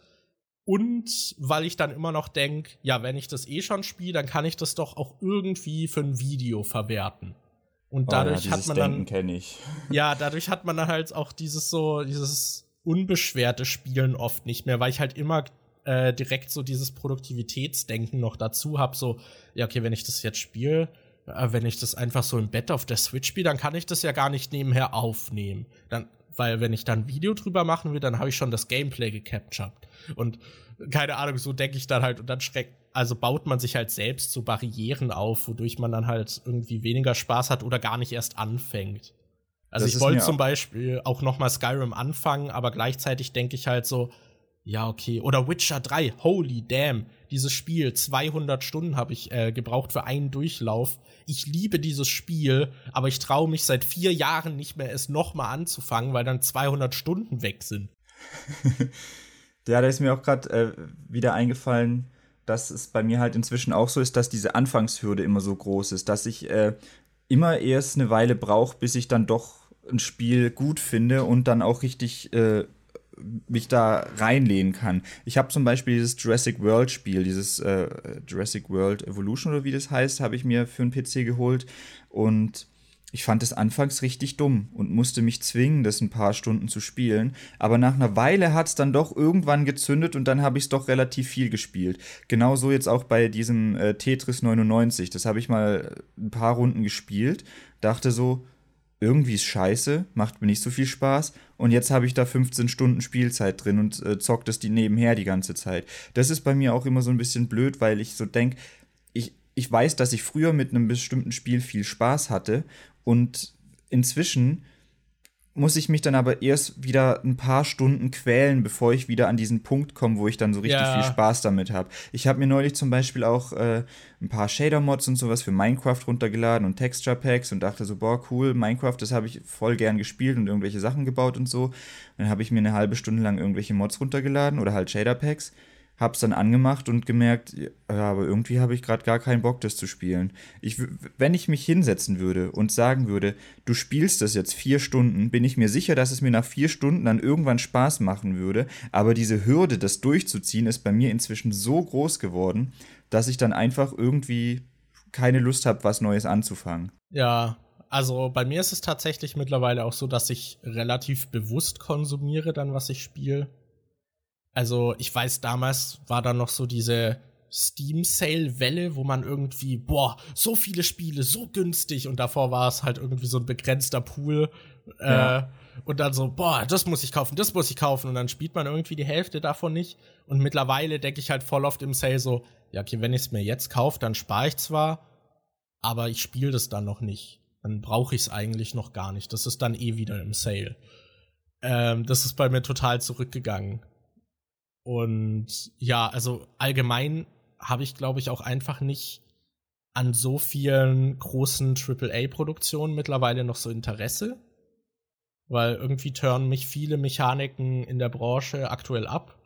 Und weil ich dann immer noch denke, ja, wenn ich das eh schon spiele, dann kann ich das doch auch irgendwie für ein Video verwerten. Und dadurch hat man dann, kenne ich. Ja, dadurch hat man dann halt auch dieses unbeschwerte Spielen oft nicht mehr, weil ich halt immer direkt so dieses Produktivitätsdenken noch dazu habe, so, ja, okay, wenn ich das jetzt spiele, wenn ich das einfach so im Bett auf der Switch spiele, dann kann ich das ja gar nicht nebenher aufnehmen. Weil wenn ich dann ein Video drüber machen will, dann habe ich schon das Gameplay gecaptured. Und keine Ahnung, so denke ich dann halt. Und dann baut man sich halt selbst so Barrieren auf, wodurch man dann halt irgendwie weniger Spaß hat oder gar nicht erst anfängt. Also ich wollte zum Beispiel auch noch mal Skyrim anfangen, aber gleichzeitig denke ich halt so, ja, okay. Oder Witcher 3, holy damn. Dieses Spiel, 200 Stunden habe ich gebraucht für einen Durchlauf. Ich liebe dieses Spiel, aber ich traue mich seit 4 Jahren nicht mehr, es noch mal anzufangen, weil dann 200 Stunden weg sind. Ja, da ist mir auch gerade wieder eingefallen, dass es bei mir halt inzwischen auch so ist, dass diese Anfangshürde immer so groß ist, dass ich immer erst eine Weile brauche, bis ich dann doch ein Spiel gut finde und dann auch richtig mich da reinlehnen kann. Ich habe zum Beispiel dieses Jurassic World Spiel, dieses Jurassic World Evolution oder wie das heißt, habe ich mir für einen PC geholt und ich fand es anfangs richtig dumm und musste mich zwingen, das ein paar Stunden zu spielen, aber nach einer Weile hat es dann doch irgendwann gezündet und dann habe ich es doch relativ viel gespielt. Genauso jetzt auch bei diesem Tetris 99, das habe ich mal ein paar Runden gespielt, dachte so, irgendwie ist scheiße, macht mir nicht so viel Spaß und jetzt habe ich da 15 Stunden Spielzeit drin und zockt das die nebenher die ganze Zeit. Das ist bei mir auch immer so ein bisschen blöd, weil ich so denke, ich weiß, dass ich früher mit einem bestimmten Spiel viel Spaß hatte und inzwischen muss ich mich dann aber erst wieder ein paar Stunden quälen, bevor ich wieder an diesen Punkt komme, wo ich dann so richtig viel Spaß damit habe. Ich habe mir neulich zum Beispiel auch ein paar Shader-Mods und sowas für Minecraft runtergeladen und Texture-Packs und dachte so, boah, cool, Minecraft, das habe ich voll gern gespielt und irgendwelche Sachen gebaut und so. Dann habe ich mir eine halbe Stunde lang irgendwelche Mods runtergeladen oder halt Shader-Packs, hab's dann angemacht und gemerkt, ja, aber irgendwie habe ich gerade gar keinen Bock, das zu spielen. Wenn ich mich hinsetzen würde und sagen würde, du spielst das jetzt 4 Stunden, bin ich mir sicher, dass es mir nach 4 Stunden dann irgendwann Spaß machen würde. Aber diese Hürde, das durchzuziehen, ist bei mir inzwischen so groß geworden, dass ich dann einfach irgendwie keine Lust habe, was Neues anzufangen. Ja, also bei mir ist es tatsächlich mittlerweile auch so, dass ich relativ bewusst konsumiere dann, was ich spiele. Also ich weiß, damals war da noch so diese Steam-Sale-Welle, wo man irgendwie, boah, so viele Spiele, so günstig. Und davor war es halt irgendwie so ein begrenzter Pool. Und dann so, boah, das muss ich kaufen, das muss ich kaufen. Und dann spielt man irgendwie die Hälfte davon nicht. Und mittlerweile denke ich halt voll oft im Sale so, ja, okay, wenn ich es mir jetzt kaufe, dann spare ich zwar, aber ich spiele das dann noch nicht. Dann brauche ich es eigentlich noch gar nicht. Das ist dann eh wieder im Sale. Das ist bei mir total zurückgegangen. Und ja, also allgemein habe ich, glaube ich, auch einfach nicht an so vielen großen AAA-Produktionen mittlerweile noch so Interesse, weil irgendwie turnen mich viele Mechaniken in der Branche aktuell ab.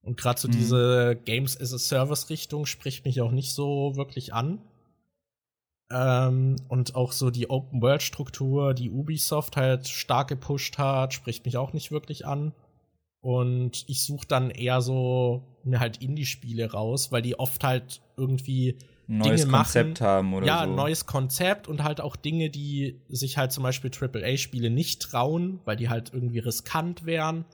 Und gerade so diese Games-as-a-Service-Richtung spricht mich auch nicht so wirklich an. Und auch so die Open-World-Struktur, die Ubisoft halt stark gepusht hat, spricht mich auch nicht wirklich an. Und ich suche dann eher so mir halt Indie-Spiele raus, weil die oft halt irgendwie neues Dinge machen. Neues Konzept haben oder so. Ja, neues Konzept und halt auch Dinge, die sich halt zum Beispiel AAA-Spiele nicht trauen, weil die halt irgendwie riskant wären.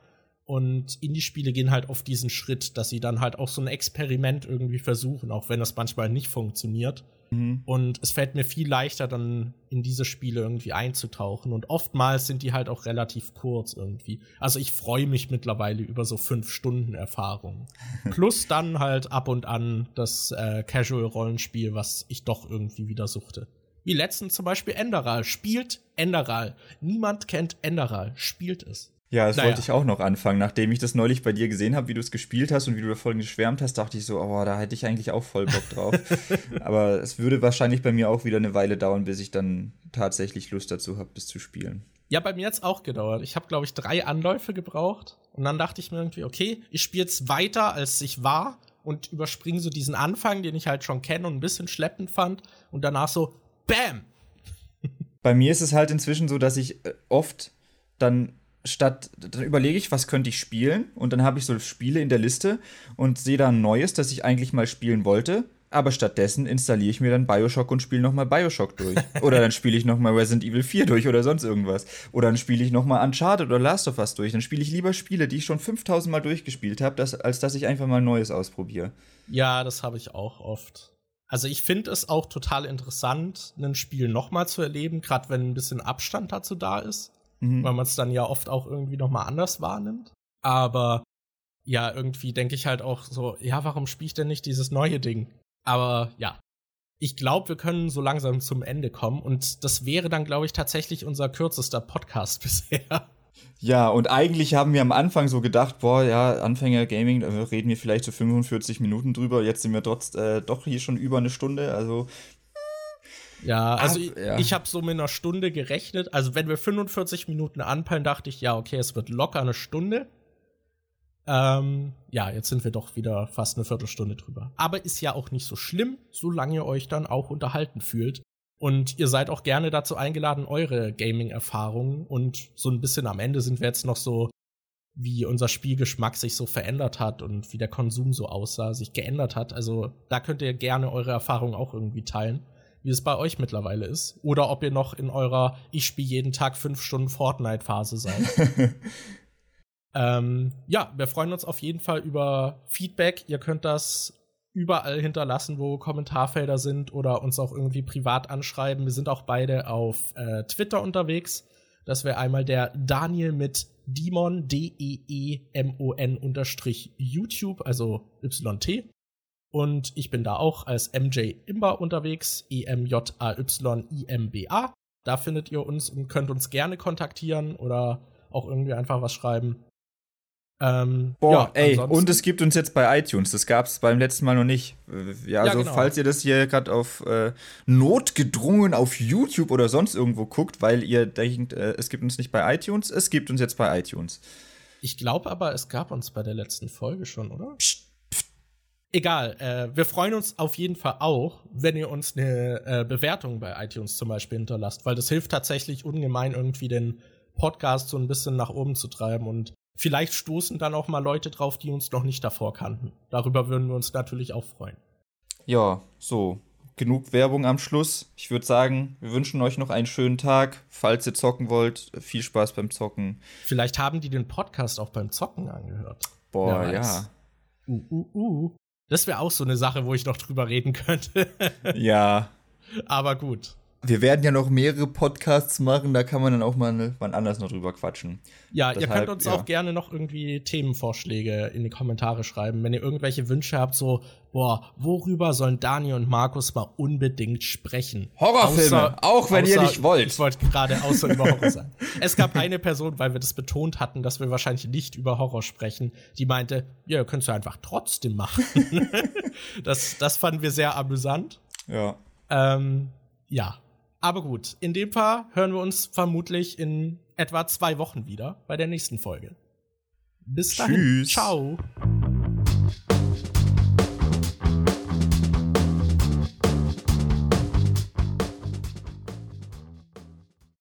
Und Indie-Spiele gehen halt auf diesen Schritt, dass sie dann halt auch so ein Experiment irgendwie versuchen, auch wenn das manchmal nicht funktioniert. Mhm. Und es fällt mir viel leichter, dann in diese Spiele irgendwie einzutauchen. Und oftmals sind die halt auch relativ kurz irgendwie. Also ich freue mich mittlerweile über so 5 Stunden Erfahrung. Plus dann halt ab und an das Casual-Rollenspiel, was ich doch irgendwie wieder suchte. Wie letztens zum Beispiel Enderal. Spielt Enderal. Niemand kennt Enderal. Spielt es. Ja, das wollte ich auch noch anfangen. Nachdem ich das neulich bei dir gesehen habe, wie du es gespielt hast und wie du davon geschwärmt hast, dachte ich so, oh, da hätte ich eigentlich auch voll Bock drauf. Aber es würde wahrscheinlich bei mir auch wieder eine Weile dauern, bis ich dann tatsächlich Lust dazu habe, das zu spielen. Ja, bei mir hat es auch gedauert. Ich habe, glaube ich, 3 Anläufe gebraucht. Und dann dachte ich mir irgendwie, okay, ich spiele jetzt weiter, als ich war. Und überspringe so diesen Anfang, den ich halt schon kenne und ein bisschen schleppend fand. Und danach so, bam! Bei mir ist es halt inzwischen so, dass ich oft dann überlege ich, was könnte ich spielen und dann habe ich so Spiele in der Liste und sehe da ein neues, das ich eigentlich mal spielen wollte, aber stattdessen installiere ich mir dann Bioshock und spiele nochmal Bioshock durch. Oder dann spiele ich nochmal Resident Evil 4 durch oder sonst irgendwas. Oder dann spiele ich nochmal Uncharted oder Last of Us durch. Dann spiele ich lieber Spiele, die ich schon 5000 Mal durchgespielt habe, als dass ich einfach mal Neues ausprobiere. Ja, das habe ich auch oft. Also ich finde es auch total interessant, ein Spiel nochmal zu erleben, gerade wenn ein bisschen Abstand dazu da ist, weil man es dann ja oft auch irgendwie nochmal anders wahrnimmt. Aber ja, irgendwie denke ich halt auch so, ja, warum spiele ich denn nicht dieses neue Ding? Aber ja, ich glaube, wir können so langsam zum Ende kommen und das wäre dann, glaube ich, tatsächlich unser kürzester Podcast bisher. Ja, und eigentlich haben wir am Anfang so gedacht, boah, ja, Anfänger-Gaming, da reden wir vielleicht so 45 Minuten drüber. Jetzt sind wir doch hier schon über eine Stunde, also ja, also ich habe so mit einer Stunde gerechnet. Also wenn wir 45 Minuten anpeilen, dachte ich, ja, okay, es wird locker eine Stunde. Ja, jetzt sind wir doch wieder fast eine Viertelstunde drüber. Aber ist ja auch nicht so schlimm, solange ihr euch dann auch unterhalten fühlt. Und ihr seid auch gerne dazu eingeladen, eure Gaming-Erfahrungen. Und so ein bisschen am Ende sind wir jetzt noch so, wie unser Spielgeschmack sich so verändert hat und wie der Konsum so aussah, sich geändert hat. Also da könnt ihr gerne eure Erfahrungen auch irgendwie teilen, wie es bei euch mittlerweile ist. Oder ob ihr noch in eurer Ich-spiele-jeden-Tag-5-Stunden-Fortnite-Phase seid. Ja, wir freuen uns auf jeden Fall über Feedback. Ihr könnt das überall hinterlassen, wo Kommentarfelder sind oder uns auch irgendwie privat anschreiben. Wir sind auch beide auf Twitter unterwegs. Das wäre einmal der Daniel mit Demon, DEEMON_YouTube, also YT. Und ich bin da auch als MJ Imba unterwegs, EMJAYIMBA. Da findet ihr uns und könnt uns gerne kontaktieren oder auch irgendwie einfach was schreiben. Und es gibt uns jetzt bei iTunes, das gab es beim letzten Mal noch nicht. Ja, also genau. Falls ihr das hier gerade auf notgedrungen auf YouTube oder sonst irgendwo guckt, weil ihr denkt, es gibt uns nicht bei iTunes, es gibt uns jetzt bei iTunes. Ich glaube aber, es gab uns bei der letzten Folge schon, oder? Egal, wir freuen uns auf jeden Fall auch, wenn ihr uns eine Bewertung bei iTunes zum Beispiel hinterlasst, weil das hilft tatsächlich ungemein, irgendwie den Podcast so ein bisschen nach oben zu treiben und vielleicht stoßen dann auch mal Leute drauf, die uns noch nicht davor kannten. Darüber würden wir uns natürlich auch freuen. Ja, so, genug Werbung am Schluss. Ich würde sagen, wir wünschen euch noch einen schönen Tag. Falls ihr zocken wollt, viel Spaß beim Zocken. Vielleicht haben die den Podcast auch beim Zocken angehört. Boah, ja. Das wäre auch so eine Sache, wo ich noch drüber reden könnte. Ja. Aber gut. Wir werden ja noch mehrere Podcasts machen, da kann man dann auch mal wann anders noch drüber quatschen. Ja, deshalb, ihr könnt uns auch gerne noch irgendwie Themenvorschläge in die Kommentare schreiben, wenn ihr irgendwelche Wünsche habt, so, boah, worüber sollen Daniel und Markus mal unbedingt sprechen? Horrorfilme, auch wenn ihr nicht wollt. Ich wollte gerade außer über Horror sagen. Es gab eine Person, weil wir das betont hatten, dass wir wahrscheinlich nicht über Horror sprechen, die meinte, ja, ihr könnt es ja einfach trotzdem machen. Das fanden wir sehr amüsant. Ja. Ja. Aber gut, in dem Fall hören wir uns vermutlich in etwa 2 Wochen wieder bei der nächsten Folge. Bis dahin. Tschüss. Ciao.